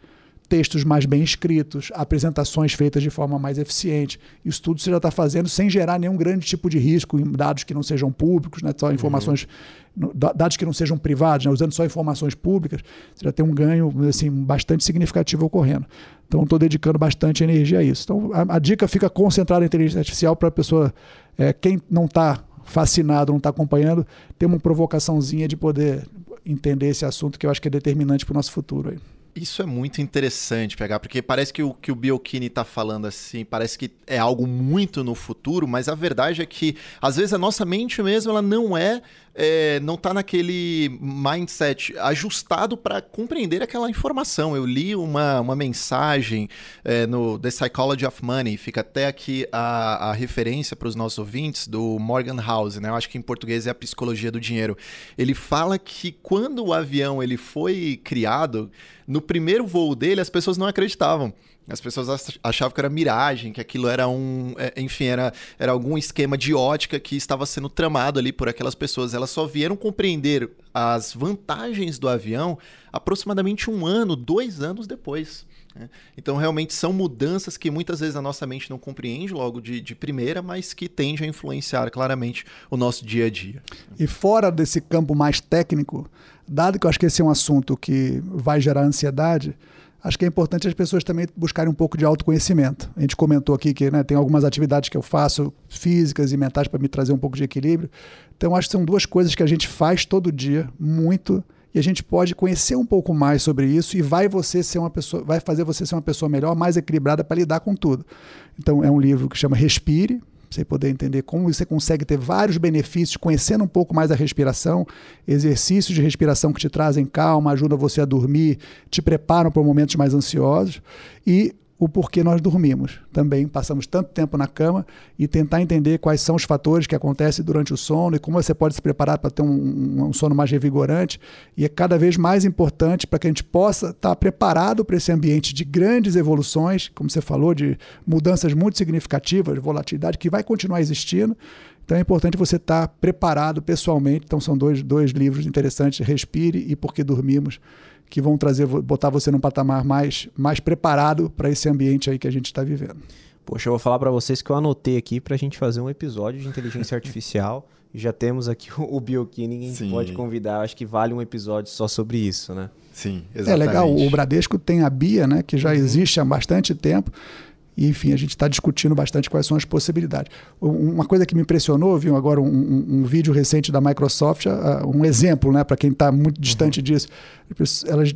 Textos mais bem escritos, apresentações feitas de forma mais eficiente, isso tudo você já está fazendo sem gerar nenhum grande tipo de risco em dados que não sejam públicos, né? Só informações, uhum. dados que não sejam privados, né? Usando só informações públicas, você já tem um ganho assim, bastante significativo ocorrendo. Então estou dedicando bastante energia a isso. Então a, a dica fica concentrada na inteligência artificial para a pessoa, é, quem não está fascinado, não está acompanhando, ter uma provocaçãozinha de poder entender esse assunto que eu acho que é determinante para o nosso futuro aí. Isso é muito interessante, P H, porque parece que o que o Biolchini está falando assim, parece que é algo muito no futuro, mas a verdade é que, às vezes, a nossa mente mesmo ela não é, é não está naquele mindset ajustado para compreender aquela informação. Eu li uma, uma mensagem é, no The Psychology of Money, fica até aqui a, a referência para os nossos ouvintes, do Morgan House, né? Eu acho que em português é a psicologia do dinheiro. Ele fala que quando o avião ele foi criado, no primeiro voo dele, as pessoas não acreditavam. As pessoas achavam que era miragem, que aquilo era um... Enfim, era, era algum esquema de ótica que estava sendo tramado ali por aquelas pessoas. Elas só vieram compreender as vantagens do avião aproximadamente um ano, dois anos depois. Então, realmente, são mudanças que muitas vezes a nossa mente não compreende logo de, de primeira, mas que tende a influenciar claramente o nosso dia a dia. E fora desse campo mais técnico, dado que eu acho que esse é um assunto que vai gerar ansiedade, acho que é importante as pessoas também buscarem um pouco de autoconhecimento. A gente comentou aqui que, né, tem algumas atividades que eu faço, físicas e mentais, para me trazer um pouco de equilíbrio. Então, acho que são duas coisas que a gente faz todo dia, muito, e a gente pode conhecer um pouco mais sobre isso e vai, você ser uma pessoa, vai fazer você ser uma pessoa melhor, mais equilibrada para lidar com tudo. Então é um livro que chama Respire, você poder entender como você consegue ter vários benefícios, conhecendo um pouco mais a respiração, exercícios de respiração que te trazem calma, ajudam você a dormir, te preparam para momentos mais ansiosos, e o porquê nós dormimos. Também passamos tanto tempo na cama, e tentar entender quais são os fatores que acontecem durante o sono e como você pode se preparar para ter um, um sono mais revigorante, e é cada vez mais importante para que a gente possa estar preparado para esse ambiente de grandes evoluções, como você falou, de mudanças muito significativas, volatilidade que vai continuar existindo. Então é importante você estar preparado pessoalmente. Então são dois, dois livros interessantes, Respire e Por que Dormimos, que vão trazer, botar você num patamar mais, mais preparado para esse ambiente aí que a gente está vivendo. Poxa, eu vou falar para vocês que eu anotei aqui para a gente fazer um episódio de inteligência artificial. Já temos aqui o Biolchini, a gente Sim. pode convidar, acho que vale um episódio só sobre isso, né? Sim, exatamente. É legal, o Bradesco tem a Bia, né, que já uhum. existe há bastante tempo. E, enfim, a gente está discutindo bastante quais são as possibilidades. Uma coisa que me impressionou, viu agora um, um, um vídeo recente da Microsoft, uh, um exemplo, né, para quem está muito distante uhum. disso. Elas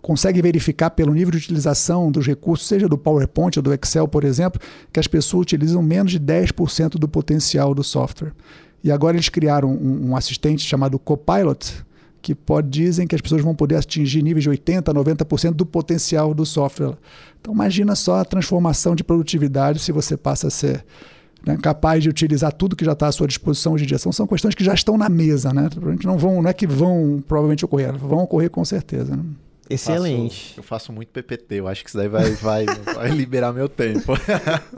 conseguem verificar pelo nível de utilização dos recursos, seja do PowerPoint ou do Excel, por exemplo, que as pessoas utilizam menos de dez por cento do potencial do software. E agora eles criaram um, um assistente chamado Copilot, que pode, dizem que as pessoas vão poder atingir níveis de oitenta por cento, noventa por cento do potencial do software. Então imagina só a transformação de produtividade se você passa a ser, né, capaz de utilizar tudo que já está à sua disposição hoje em dia. São, são questões que já estão na mesa, né? Não, vão, não é que vão provavelmente ocorrer, vão ocorrer com certeza, né? Excelente. Eu faço, eu faço muito P P T, eu acho que isso daí vai, vai, vai liberar meu tempo.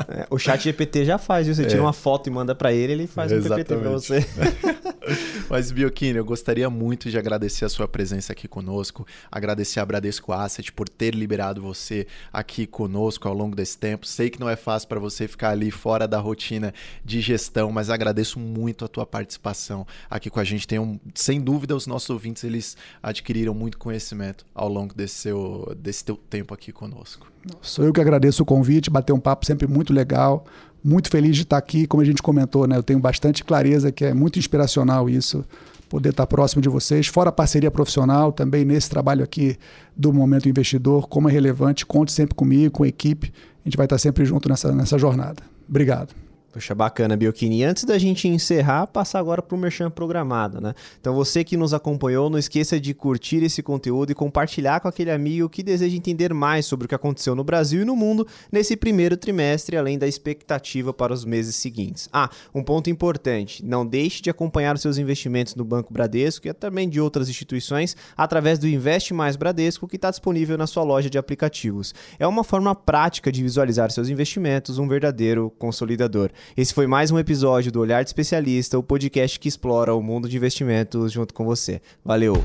É, o chat G P T já faz isso, você é. tira uma foto e manda para ele, ele faz é, um P P T para você. É. Mas Biolchini, eu gostaria muito de agradecer a sua presença aqui conosco, agradecer a Bradesco Asset por ter liberado você aqui conosco ao longo desse tempo. Sei que não é fácil para você ficar ali fora da rotina de gestão, mas agradeço muito a tua participação aqui com a gente. Tem um, sem dúvida, os nossos ouvintes, eles adquiriram muito conhecimento ao longo longo desse, seu, desse teu tempo aqui conosco. Sou eu que agradeço o convite, bater um papo sempre muito legal, muito feliz de estar aqui, como a gente comentou, né? Eu tenho bastante clareza que é muito inspiracional isso, poder estar próximo de vocês, fora a parceria profissional, também nesse trabalho aqui do Momento Investidor, como é relevante, conte sempre comigo, com a equipe, a gente vai estar sempre junto nessa, nessa jornada. Obrigado. Poxa, bacana, Biolchini. E antes da gente encerrar, passar agora para o Merchan Programado, né? Então você que nos acompanhou, não esqueça de curtir esse conteúdo e compartilhar com aquele amigo que deseja entender mais sobre o que aconteceu no Brasil e no mundo nesse primeiro trimestre, além da expectativa para os meses seguintes. Ah, um ponto importante, não deixe de acompanhar os seus investimentos no Banco Bradesco e também de outras instituições através do Investe Mais Bradesco, que está disponível na sua loja de aplicativos. É uma forma prática de visualizar seus investimentos, um verdadeiro consolidador. Esse foi mais um episódio do Olhar de Especialista, o podcast que explora o mundo de investimentos junto com você. Valeu!